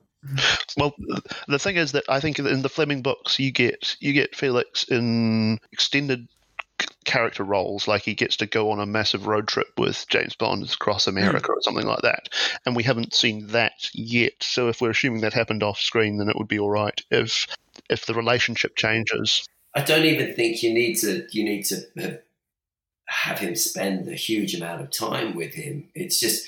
well, the thing is that I think in the Fleming books, you get you get Felix in extended character roles, like he gets to go on a massive road trip with James Bond across America mm. or something like that, and we haven't seen that yet. So if we're assuming that happened off screen, then it would be all right if if the relationship changes. I don't even think you need to you need to have him spend a huge amount of time with him. It's just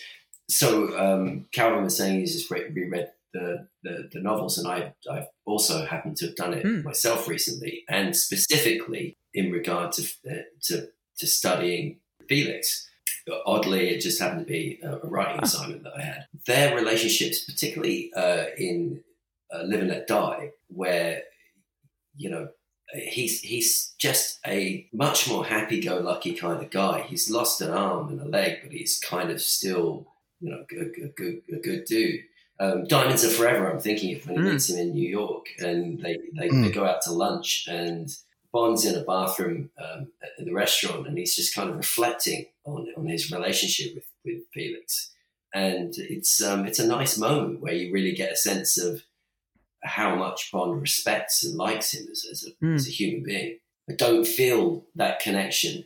so um, Calvin was saying he's just re- reread the, the, the novels, and I I've also happened to have done it mm. myself recently, and specifically in regard to uh, to, to studying Felix. But oddly, it just happened to be a writing assignment that I had. Their relationships, particularly uh, in uh, Live and Let Die, where you know. He's he's just a much more happy-go-lucky kind of guy. He's lost an arm and a leg, but he's kind of still, you know, a, a, a good a good dude. Um, Diamonds Are Forever, I'm thinking of when he mm. meets him in New York, and they, they, mm. they go out to lunch, and Bond's in a bathroom um, at the restaurant, and he's just kind of reflecting on on his relationship with, with Felix. And it's um, it's a nice moment where you really get a sense of how much Bond respects and likes him as, as, a, mm. as a human being. I don't feel that connection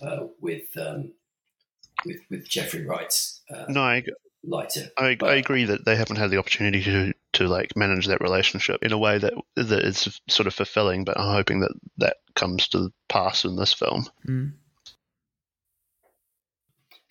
uh, with, um, with with Jeffrey Wright's uh, no, I, Leiter. I, but, I agree that they haven't had the opportunity to, to like manage that relationship in a way that that is sort of fulfilling. But I'm hoping that that comes to pass in this film. Mm.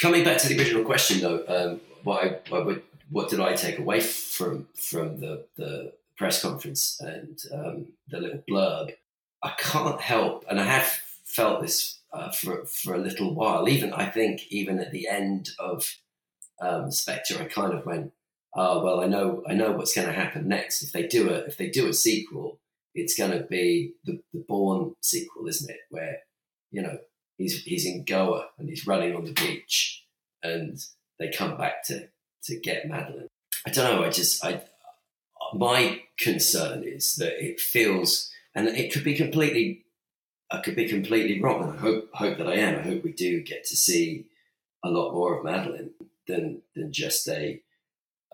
Coming back to the original question, though, um, what I, what, I would, what did I take away from from the the press conference and um, the little blurb? I can't help, and I have felt this uh, for for a little while. Even I think, even at the end of um, Spectre, I kind of went, "Oh well, I know, I know what's going to happen next. If they do a, if they do a sequel, it's going to be the, the Bourne sequel, isn't it? Where, you know, he's he's in Goa and he's running on the beach, and they come back to to get Madeline." I don't know. I just I. My concern is that it feels, and it could be completely, I could be completely wrong, and I hope hope that I am. I hope we do get to see a lot more of Madeline than than just a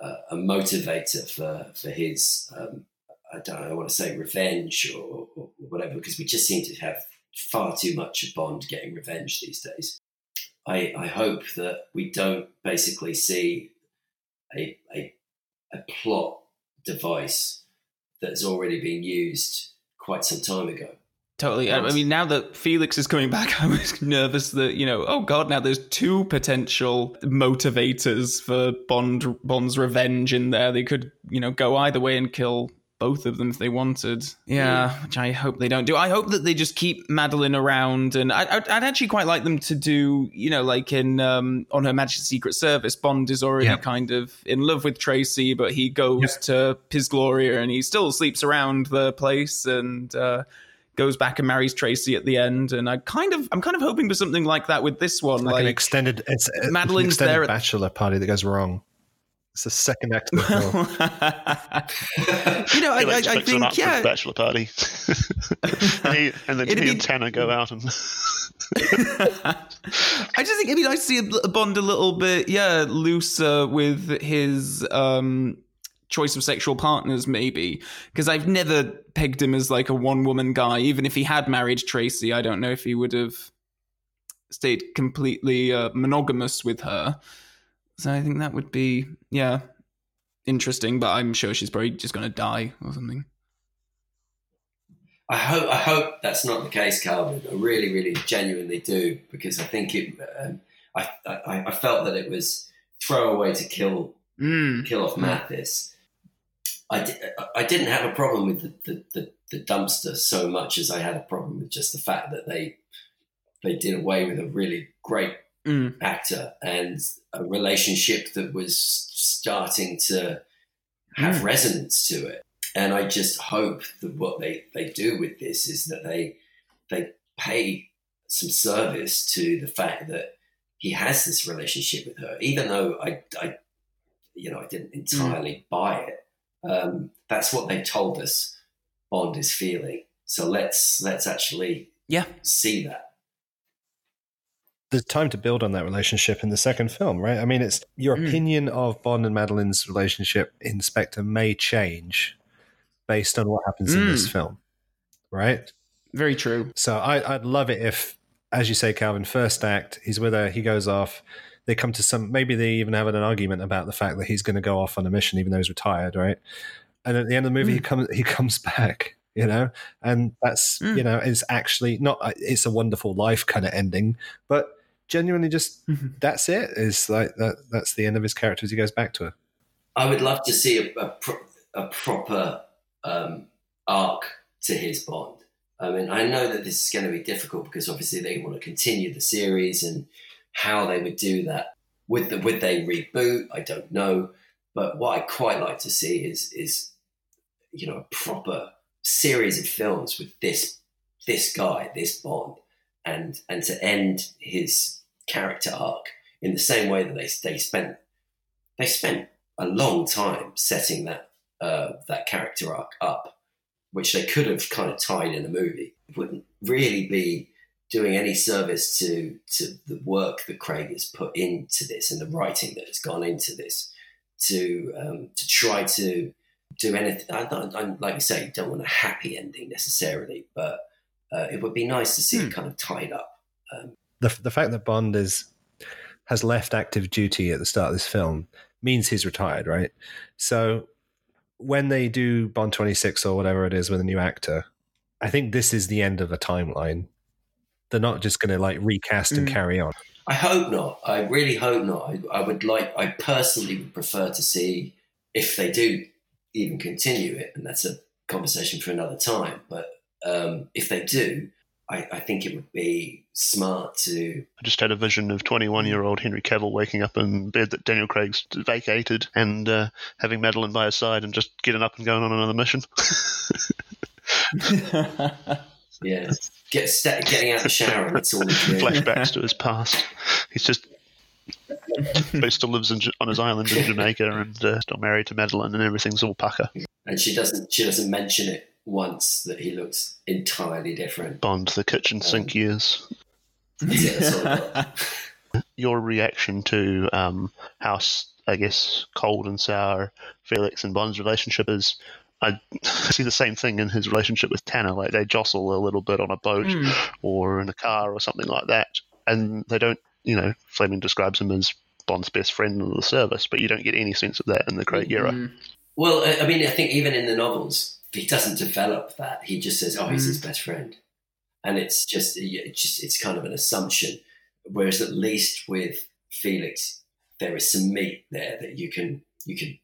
uh, a motivator for for his um, I don't know, I want to say revenge or, or whatever, because we just seem to have far too much of Bond getting revenge these days. I I hope that we don't basically see a a, a plot device that's already been used quite some time ago Totally. I mean, now that Felix is coming back, I was nervous that, you know, oh God, now there's two potential motivators for Bond Bond's revenge in there. They could, you know, go either way and kill both of them if they wanted. Yeah, mm. Which I hope they don't do. I hope that they just keep Madeline around. And I, I'd, I'd actually quite like them to do, you know, like in um, on Her Majesty's Secret Service, Bond is already yeah. kind of in love with Tracy, but he goes yeah. to Piz Gloria and he still sleeps around the place and... Uh, goes back and marries Tracy at the end, and I kind of, I'm kind of hoping for something like that with this one, like, like an extended, it's Madeline's an extended there at- bachelor party that goes wrong. It's the second act of the film. You know, I, I, I think yeah, bachelor party, and, he, and then he be... and Tanner go out and. I just think it'd be nice to see a Bond a little bit, yeah, looser with his. Um, choice of sexual partners, maybe, because I've never pegged him as like a one-woman guy. Even if he had married Tracy, I don't know if he would have stayed completely uh, monogamous with her. So I think that would be, yeah, interesting, but I'm sure she's probably just going to die or something. I hope I hope that's not the case, Calvin. I really, really genuinely do, because I think it um, I, I I felt that it was throwaway to kill mm. kill off Mathis. I, di- I didn't have a problem with the, the, the, the dumpster so much as I had a problem with just the fact that they they did away with a really great mm. actor and a relationship that was starting to have mm. resonance to it. And I just hope that what they, they do with this is that they they pay some service to the fact that he has this relationship with her, even though I, I you know I didn't entirely mm. buy it. Um, that's what they told us Bond is feeling. So let's let's actually yeah. see that. There's time to build on that relationship in the second film, right? I mean, it's your mm. opinion of Bond and Madeline's relationship in Spectre may change based on what happens mm. in this film, right? Very true. So I, I'd love it if, as you say, Calvin, first act, he's with her, he goes off, they come to some, maybe they even have an argument about the fact that he's going to go off on a mission, even though he's retired, right? And at the end of the movie, mm. he comes, he comes back, you know, and that's, mm. you know, it's actually not, it's a wonderful life kind of ending, but genuinely just, mm-hmm. that's it. It's like, that, that's the end of his character as he goes back to her. I would love to see a, a, pro- a proper um, arc to his Bond. I mean, I know that this is going to be difficult because obviously they want to continue the series and, how they would do that. Would, the, would they reboot? I don't know. But what I quite like to see is, is you know, a proper series of films with this this guy, this Bond, and and to end his character arc in the same way that they they spent they spent a long time setting that uh, that character arc up, which they could have kind of tied in a movie. It wouldn't really be doing any service to to the work that Craig has put into this and the writing that has gone into this to um, to try to do anything. I, I, like you say, you don't want a happy ending necessarily, but uh, it would be nice to see hmm. it kind of tied up. Um, the the fact that Bond is has left active duty at the start of this film means he's retired, right? So when they do Bond twenty-six or whatever it is with a new actor, I think this is the end of a timeline. They're not just going to like recast mm. and carry on. I hope not. I really hope not. I, I would like, I personally would prefer to see if they do even continue it. And that's a conversation for another time. But um, if they do, I, I think it would be smart to. I just had a vision of twenty-one year old Henry Cavill waking up in bed that Daniel Craig's vacated and uh, having Madeline by his side and just getting up and going on another mission. Yeah. Get st- getting out of the shower and it's all flashbacks to his past. He's just he still lives in, on his island in Jamaica and uh, still married to Madeline and everything's all pucker. And she doesn't she doesn't mention it once that he looks entirely different. Bond the kitchen sink um, years. Yeah, that's all about. Your reaction to um, how I guess cold and sour Felix and Bond's relationship is. I see the same thing in his relationship with Tanner. Like they jostle a little bit on a boat mm. or in a car or something like that. And they don't, you know, Fleming describes him as Bond's best friend in the service, but you don't get any sense of that in the Craig era. Mm. Well, I mean, I think even in the novels, he doesn't develop that. He just says, oh, he's mm. his best friend. And it's just, it's just it's kind of an assumption. Whereas at least with Felix, there is some meat there that you can you can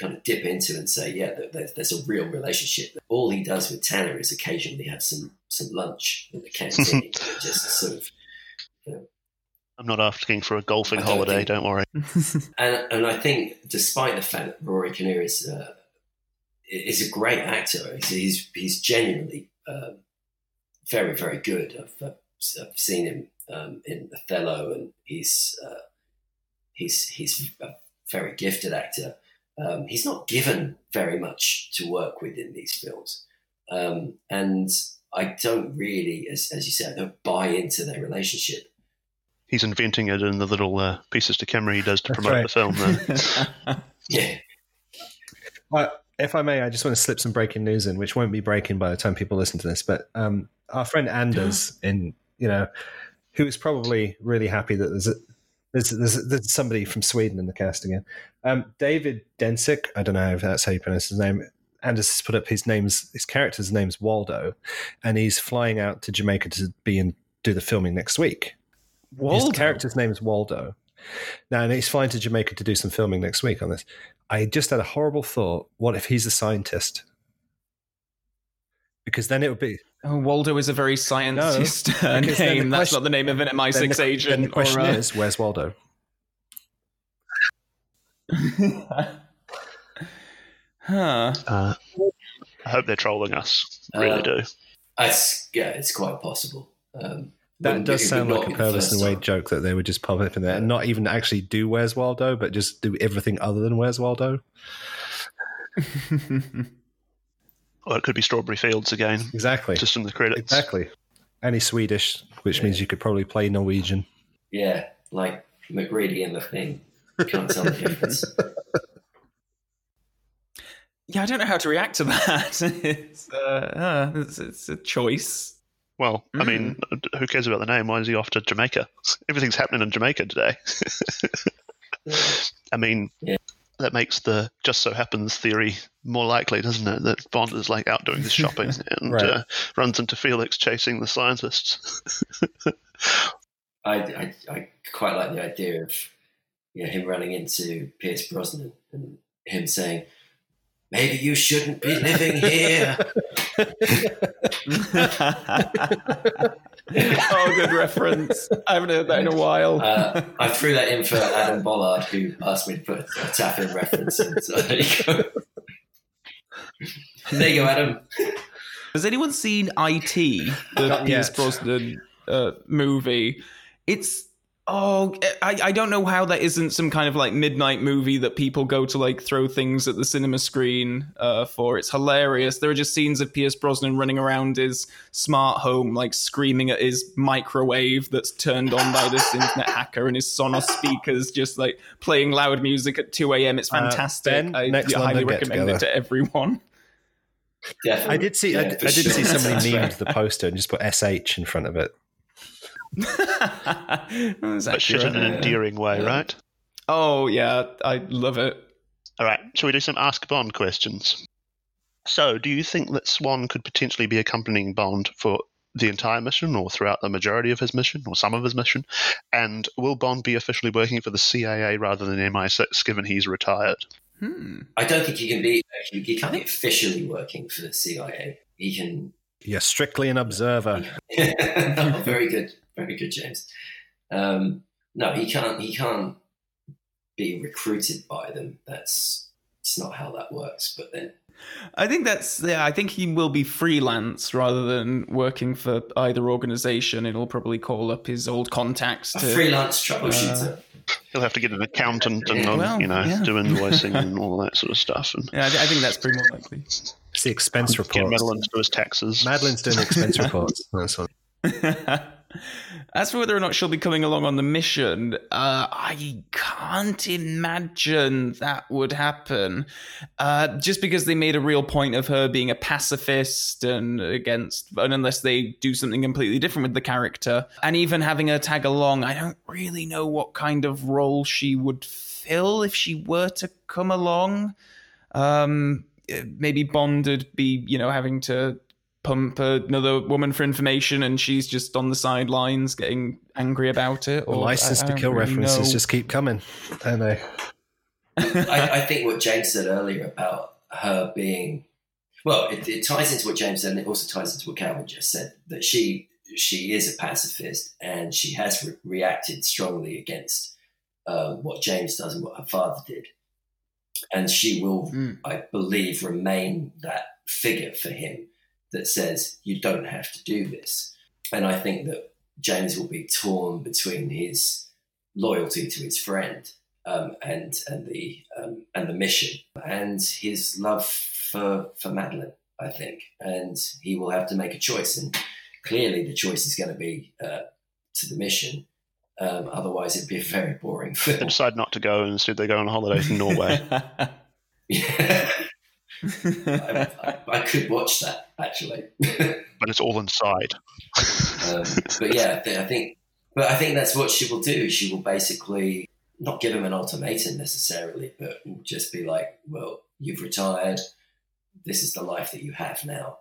kind of dip into and say, yeah, there's, there's a real relationship. All he does with Tanner is occasionally have some some lunch in the canteen, just sort of. You know, I'm not asking for a golfing don't holiday. Think, don't worry. and and I think, despite the fact that Rory Kinnear is uh, is a great actor, he's he's genuinely. Um, Very, very good. I've, I've, I've seen him um, in Othello, and he's uh, he's he's a very gifted actor. Um, he's not given very much to work with in these films, um, and I don't really, as as you said, I don't buy into their relationship. He's inventing it in the little uh, pieces to camera he does to That's promote right. the film. Though. Yeah. Well, if I may, I just want to slip some breaking news in, which won't be breaking by the time people listen to this, but. Um, Our friend Anders, in you know, who is probably really happy that there's a, there's, there's there's somebody from Sweden in the cast again. Um, David Dencik, I don't know if that's how you pronounce his name. Anders has put up his name's his character's name's Waldo, and he's flying out to Jamaica to be and do the filming next week. Waldo? His character's name is Waldo. Now, and he's flying to Jamaica to do some filming next week on this. I just had a horrible thought. What if he's a scientist? Because then it would be. Oh, Waldo is a very scientist no, name. Question, That's not the name of an M I six the, agent. Then the question or, uh... is, where's Waldo? huh. uh, I hope they're trolling us. I really uh, do. It's, yeah, it's quite possible. Um, that does sound like a Purvis and Wade joke that they would just pop up in there and not even actually do Where's Waldo, but just do everything other than Where's Waldo. Or it could be Strawberry Fields again. Exactly. Just in the credits. Exactly. Any Swedish, which yeah. means you could probably play Norwegian. Yeah, like McGreedy and the Thing. You can't tell the difference. Yeah, I don't know how to react to that. It's, uh, uh, it's, it's a choice. Well, mm. I mean, who cares about the name? Why is he off to Jamaica? Everything's happening in Jamaica today. I mean... Yeah. That makes the just so happens theory more likely, doesn't it? That Bond is like out doing his shopping and right. uh, runs into Felix chasing the scientists. I, I, I quite like the idea of you know, him running into Pierce Brosnan and him saying, "Maybe you shouldn't be living here." Oh, good reference. I haven't heard that in a while. Uh, I threw that in for Adam Bollard, who asked me to put a tap in reference in. So there you go. There you go, Adam. Has anyone seen I T, the Pierce Brosnan uh, movie? It's, oh, I, I don't know how that isn't some kind of like midnight movie that people go to like throw things at the cinema screen uh, for. It's hilarious. There are just scenes of Pierce Brosnan running around his smart home, like screaming at his microwave that's turned on by this internet hacker and his Sonos speakers, just like playing loud music at two a.m. It's fantastic. Uh, ben, I next highly recommend it to everyone. Definitely. I did see, yeah, I, I did sure. see somebody memed the poster and just put S H in front of it. But shit in an endearing way, yeah. right? Oh, yeah, I love it. All right, shall we do some Ask Bond questions? So, do you think that Swan could potentially be accompanying Bond for the entire mission or throughout the majority of his mission or some of his mission? And will Bond be officially working for the C I A rather than M I six given he's retired? Hmm. I don't think he can be, he can't be officially working for the C I A. He can... You're strictly an observer. Oh, very good. Very good, James. Um, no, he can't he can't be recruited by them. That's it's not how that works, but then I think that's yeah, I think he will be freelance rather than working for either organization. It'll probably call up his old contacts to a freelance troubleshooter. Uh, He'll have to get an accountant and well, you know, yeah. do invoicing and all that sort of stuff. And yeah, I, th- I think that's pretty more likely. It's the expense report. Get Madeline's to his taxes. Madeline's doing the expense reports. That's all. As for whether or not she'll be coming along on the mission, uh, I can't imagine that would happen. Uh, just because they made a real point of her being a pacifist and against, and unless they do something completely different with the character, and even having her tag along, I don't really know what kind of role she would fill if she were to come along. Um, maybe Bond would be, you know, having to pump another woman for information and she's just on the sidelines getting angry about it? Or the License to Kill references just keep coming, don't they? I, I think what James said earlier about her being... Well, it, it ties into what James said, and it also ties into what Calvin just said, that she she is a pacifist and she has re- reacted strongly against uh, what James does and what her father did. And she will, mm. I believe, remain that figure for him that says, you don't have to do this. And I think that James will be torn between his loyalty to his friend um, and and the um, and the mission and his love for for Madeline, I think. And he will have to make a choice. And clearly the choice is going to be uh, to the mission. Um, otherwise, it'd be a very boring film. They decide not to go, and instead they go on holiday to Norway. Yeah. I, I, I could watch that, actually. But it's all inside. um, but yeah, I think, but I think that's what she will do. She will basically not give him an ultimatum necessarily, but just be like, well, you've retired. This is the life that you have now.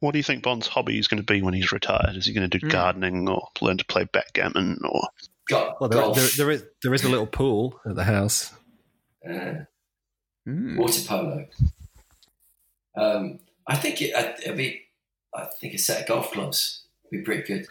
What do you think Bond's hobby is going to be when he's retired? Is he going to do gardening or learn to play backgammon? Or well, there, there, there, is, there is a little pool at the house. Uh, mm. Water polo. Um, I think it, it'd be. I think a set of golf clubs would be pretty good.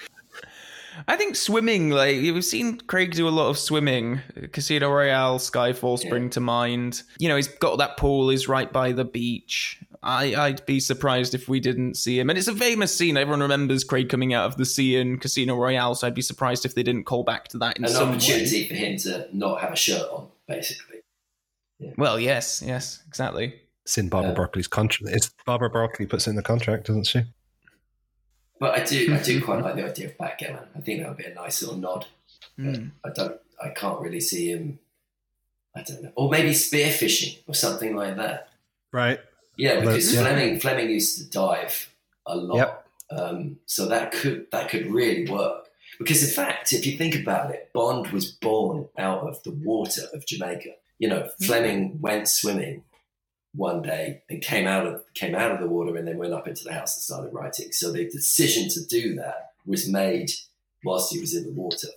I think swimming. Like we've seen Craig do a lot of swimming. Casino Royale, Skyfall, spring yeah. to mind. You know, he's got that pool. He's right by the beach. I, I'd be surprised if we didn't see him. And it's a famous scene. Everyone remembers Craig coming out of the sea in Casino Royale, so I'd be surprised if they didn't call back to that in An some way. An opportunity for him to not have a shirt on, basically. Yeah. Well, yes, yes, exactly. It's in Barbara uh, Broccoli's contract. It's Barbara Broccoli puts it in the contract, doesn't she? But I do I do quite like the idea of backgammon. I think that would be a nice little nod. Mm. I don't. I can't really see him. I don't know. Or maybe spearfishing or something like that. Right. Yeah, because yeah. Fleming Fleming used to dive a lot, yep. um, so that could that could really work. Because in fact, if you think about it, Bond was born out of the water of Jamaica. You know, Fleming went swimming one day and came out of came out of the water and then went up into the house and started writing. So the decision to do that was made whilst he was in the water.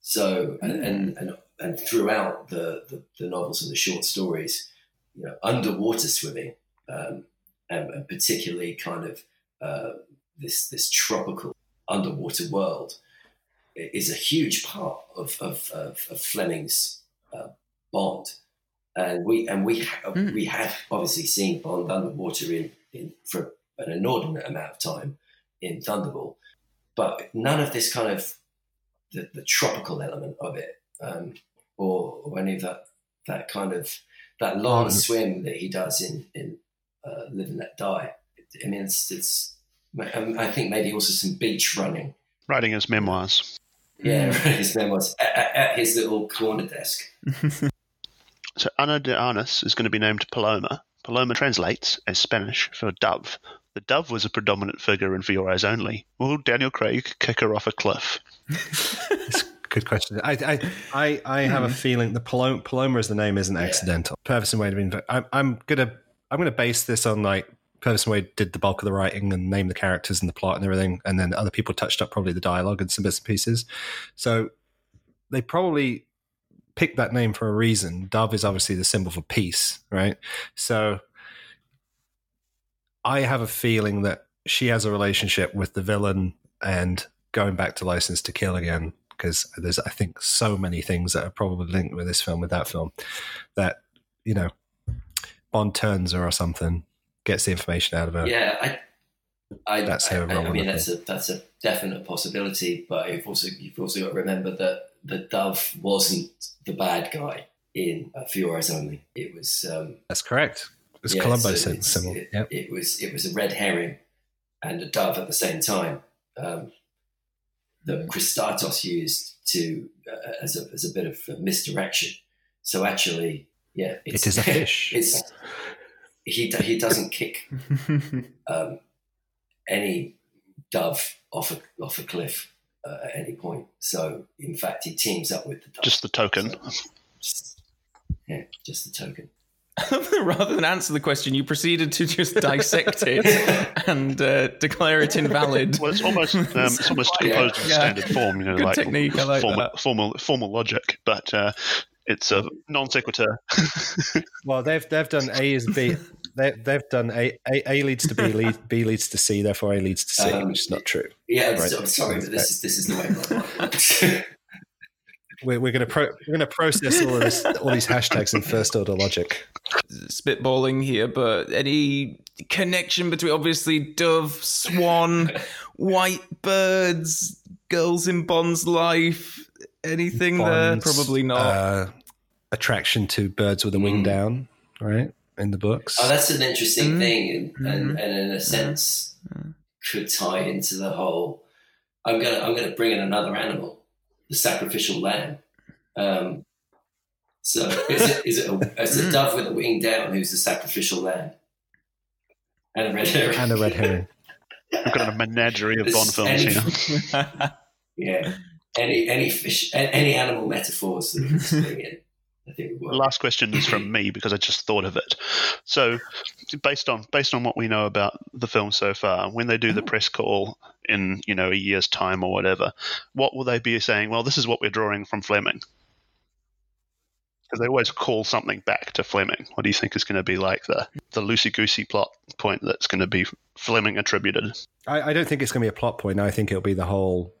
So and and, and, and throughout the, the, the novels and the short stories. You know, underwater swimming, um, and, and particularly kind of uh, this this tropical underwater world, is a huge part of of, of, of Fleming's uh, Bond, and we and we ha- mm. we have obviously seen Bond underwater in, in for an inordinate amount of time in Thunderball, but none of this kind of the, the tropical element of it, um, or, or any of that that kind of that long swim that he does in, in uh, Live and Let Die. I mean, it's, it's, I think maybe also some beach running. Writing his memoirs. Yeah, writing his memoirs at, at, at his little corner desk. So Ana de Armas is going to be named Paloma. Paloma translates as Spanish for dove. The dove was a predominant figure in For Your Eyes Only. Will Daniel Craig kick her off a cliff? Good question. I I, I, I have mm. a feeling the Paloma, Paloma is the name isn't accidental. Yeah. Purvis and Wade have been. I'm, I'm gonna I'm gonna base this on like Purvis and Wade did the bulk of the writing and named the characters and the plot and everything, and then other people touched up probably the dialogue and some bits and pieces. So they probably picked that name for a reason. Dove is obviously the symbol for peace, right? So I have a feeling that she has a relationship with the villain and going back to License to Kill again. Because there's, I think, so many things that are probably linked with this film, with that film, that, you know, Bond turns her or something, gets the information out of her. Yeah, I, I, that's I, I, I mean, that's a, that's a definite possibility. But you've also you've also got to remember that the dove wasn't the bad guy in uh, For Your Eyes Only. It was. Um, that's correct. It was yeah, Columbo symbol. So it, yep. it was it was a red herring and a dove at the same time. Um, that Christatos used to uh, as a as a bit of misdirection. So actually, yeah, it's, it is a fish. It's, he he doesn't kick um, any dove off a off a cliff uh, at any point. So in fact, he teams up with the dove. Just the token. So, just, yeah, just the token. rather than answer the question, you proceeded to just dissect it and uh, declare it invalid. Well, it's almost um, it's almost composed in yeah. standard form, you know, good like, technique. Formal, I like formal, formal formal logic, but uh, it's a non sequitur. Well, they've they've done A is B. They, they've done A, A, A leads to B, lead, B leads to C, therefore A leads to C, um, which is not true. Yeah, right. so, sorry, but this is this is the way. We're, we're going to pro- we're going to process all of this, all these hashtags in first order logic. Spitballing here, but any connection between obviously dove, swan, white birds, girls in Bond's life, anything Bonds, there? Probably not. Uh, attraction to birds with a wing mm. down, right? In the books. Oh, that's an interesting mm. thing, and, mm. and, and in a sense, mm. could tie into the whole. I'm gonna I'm gonna bring in another animal. The sacrificial lamb. Um, so is it, is it a, it's a dove with a wing down who's the sacrificial lamb? And a red herring. And a red herring. We've got a menagerie of Bond films any, here. Yeah. Any any fish, any animal metaphors that we can bring in. I think the last question is from me because I just thought of it. So based on based on what we know about the film so far, when they do the press call in, you know, a year's time or whatever, what will they be saying? Well, this is what we're drawing from Fleming. Because they always call something back to Fleming. What do you think is going to be like the, the loosey-goosey plot point that's going to be Fleming attributed? I, I don't think it's going to be a plot point. I think it'll be the whole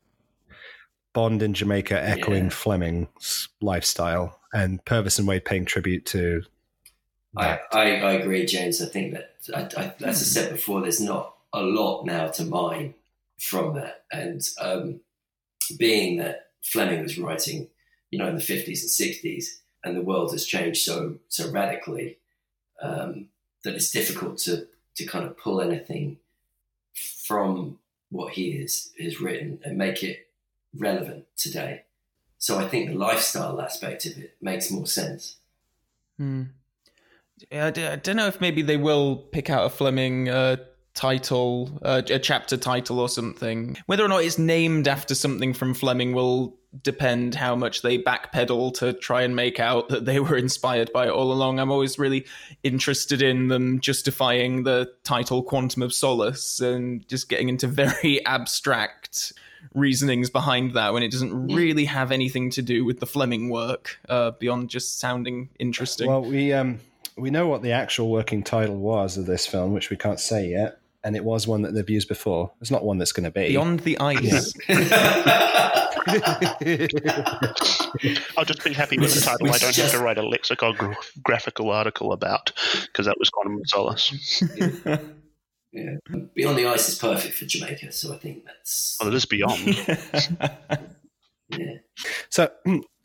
Bond in Jamaica echoing yeah. Fleming's lifestyle. And Purvis and Wade paying tribute to. I, I, I agree, James. I think that, I, I, as I said before, there's not a lot now to mine from that. And um, being that Fleming was writing, you know, in the fifties and sixties, and the world has changed so so radically um, that it's difficult to to kind of pull anything from what he has has written and make it relevant today. So I think the lifestyle aspect of it makes more sense. Hmm. Yeah, I, d- I don't know if maybe they will pick out a Fleming uh, title, uh, a chapter title or something. Whether or not it's named after something from Fleming will depend how much they backpedal to try and make out that they were inspired by it all along. I'm always really interested in them justifying the title Quantum of Solace and just getting into very abstract reasonings behind that when it doesn't really have anything to do with the Fleming work uh, beyond just sounding interesting. Well, we um, we know what the actual working title was of this film, which we can't say yet, and it was one that they've used before. It's not one that's going to be Beyond the Ice. I'll just be happy with the title. I don't have to write a lexicographical article about because that was Quantum of Solace. Yeah. Yeah. Beyond the Ice is perfect for Jamaica, so I think that's. Oh, it is beyond. Yeah. So,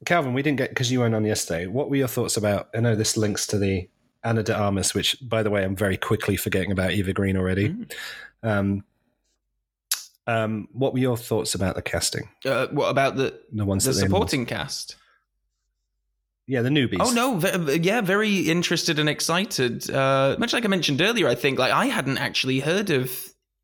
Calvin, we didn't get because you weren't on yesterday. What were your thoughts about? I know this links to the Ana de Armas, which, by the way, I'm very quickly forgetting about Eva Green already. Mm. Um, um, what were your thoughts about the casting? Uh, what about the the ones the that supporting cast? Yeah, the newbies. Oh, no. Yeah, very interested and excited. Uh, much like I mentioned earlier, I think like I hadn't actually heard of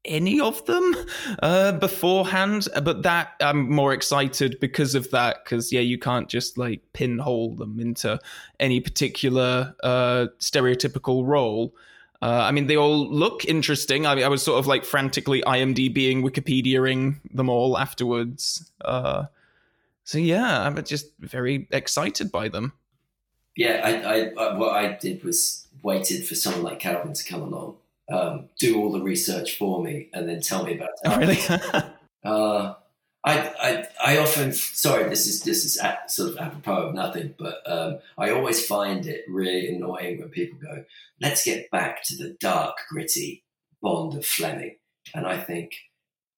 any of them uh, beforehand. But that I'm more excited because of that. Because, yeah, you can't just like pinhole them into any particular uh, stereotypical role. Uh, I mean, they all look interesting. I mean, I was sort of like frantically IMDbing, Wikipedia-ing them all afterwards. Uh So, yeah, I'm just very excited by them. Yeah, I, I, I, what I did was waited for someone like Calvin to come along, um, do all the research for me, and then tell me about it. Oh, really? uh, I, I, I often, sorry, this is this is sort of apropos of nothing, but um, I always find it really annoying when people go, let's get back to the dark, gritty Bond of Fleming. And I think,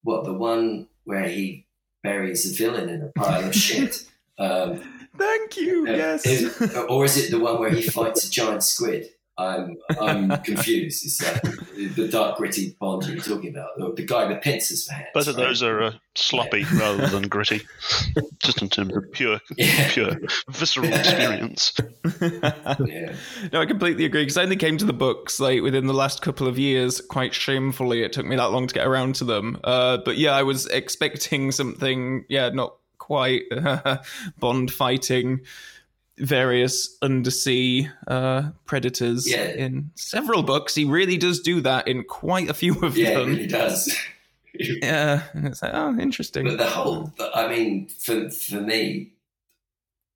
what, the one where he buries a villain in a pile of shit. Um, Thank you, uh, yes. Is, or is it the one where he fights a giant squid? I'm I'm confused. It's like the dark, gritty Bond you're talking about, or the guy with pincers, perhaps. Both of right? those are uh, sloppy yeah. rather than gritty, just in terms of pure, yeah. pure visceral experience. Yeah. No, I completely agree, because I only came to the books like within the last couple of years. Quite shamefully, it took me that long to get around to them. Uh, but yeah, I was expecting something, yeah, not quite uh, Bond fighting various undersea uh, predators yeah. in several books. He really does do that in quite a few of yeah, them. Yeah, he does. Yeah, and it's like, oh, interesting. But the whole, I mean, for for me,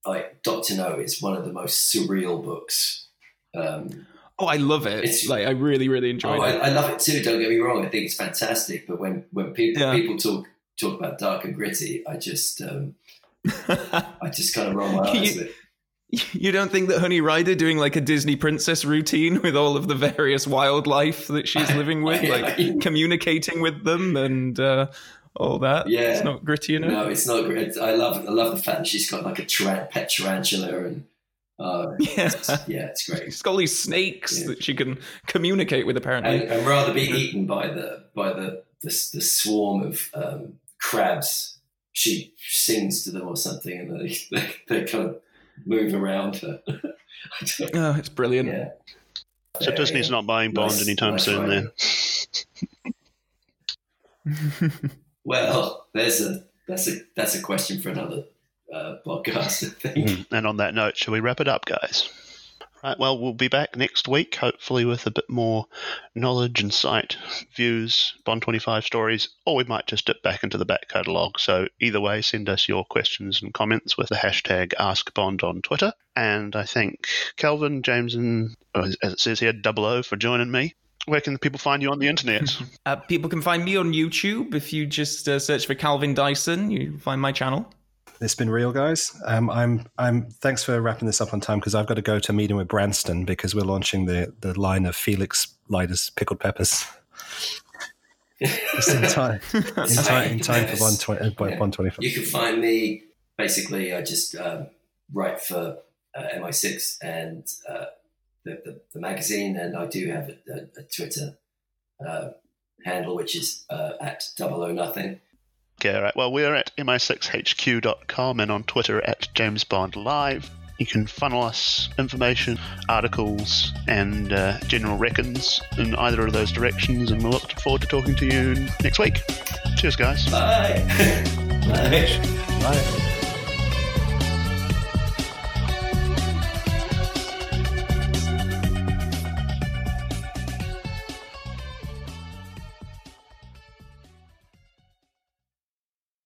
like Doctor No is one of the most surreal books. Um, oh, I love it. It's, like I really, really enjoy oh, it. I, I love it too. Don't get me wrong. I think it's fantastic. But when when people yeah. people talk talk about dark and gritty, I just um, I just kind of roll my eyes with it. You don't think that Honey Ryder doing like a Disney princess routine with all of the various wildlife that she's living with, like communicating with them and uh, all that? Yeah. It's not gritty enough? No, it's not gritty. I love I love the fact that she's got like a tar- pet tarantula and uh, yeah. It's, yeah, it's great. She's got all these snakes yeah. that she can communicate with apparently. And, and rather be eaten by the by the the, the swarm of um, crabs. She sings to them or something and they, they, they kind of move around her. Oh, it's brilliant. Yeah. So yeah, Disney's yeah. not buying Bond nice, anytime nice soon then. Well, there's a that's a that's a question for another uh, podcast, I think. And on that note, shall we wrap it up, guys? Right, well, we'll be back next week, hopefully with a bit more knowledge, insight, views, Bond twenty-five stories, or we might just dip back into the back catalogue. So either way, send us your questions and comments with the hashtag AskBond on Twitter. And I think Calvin, James, and as it says here, double O for joining me. Where can people find you on the internet? uh, people can find me on YouTube. If you just uh, search for Calvin Dyson, you find my channel. It's been real, guys. Um, I'm. I'm. Thanks for wrapping this up on time because I've got to go to a meeting with Branston because we're launching the, the line of Felix Leiter's pickled peppers. It's in time. in time, in time for one twenty. Yeah. One twenty-five. You can find me. Basically, I just um, write for uh, M I six and uh, the, the the magazine, and I do have a, a, a Twitter uh, handle, which is uh, at double o nothing. Okay, right. Well, we're at M I six H Q dot com and on Twitter at James Bond Live. You can funnel us information, articles, and uh, general reckons in either of those directions, and we'll look forward to talking to you next week. Cheers, guys. Bye. Bye. Bye.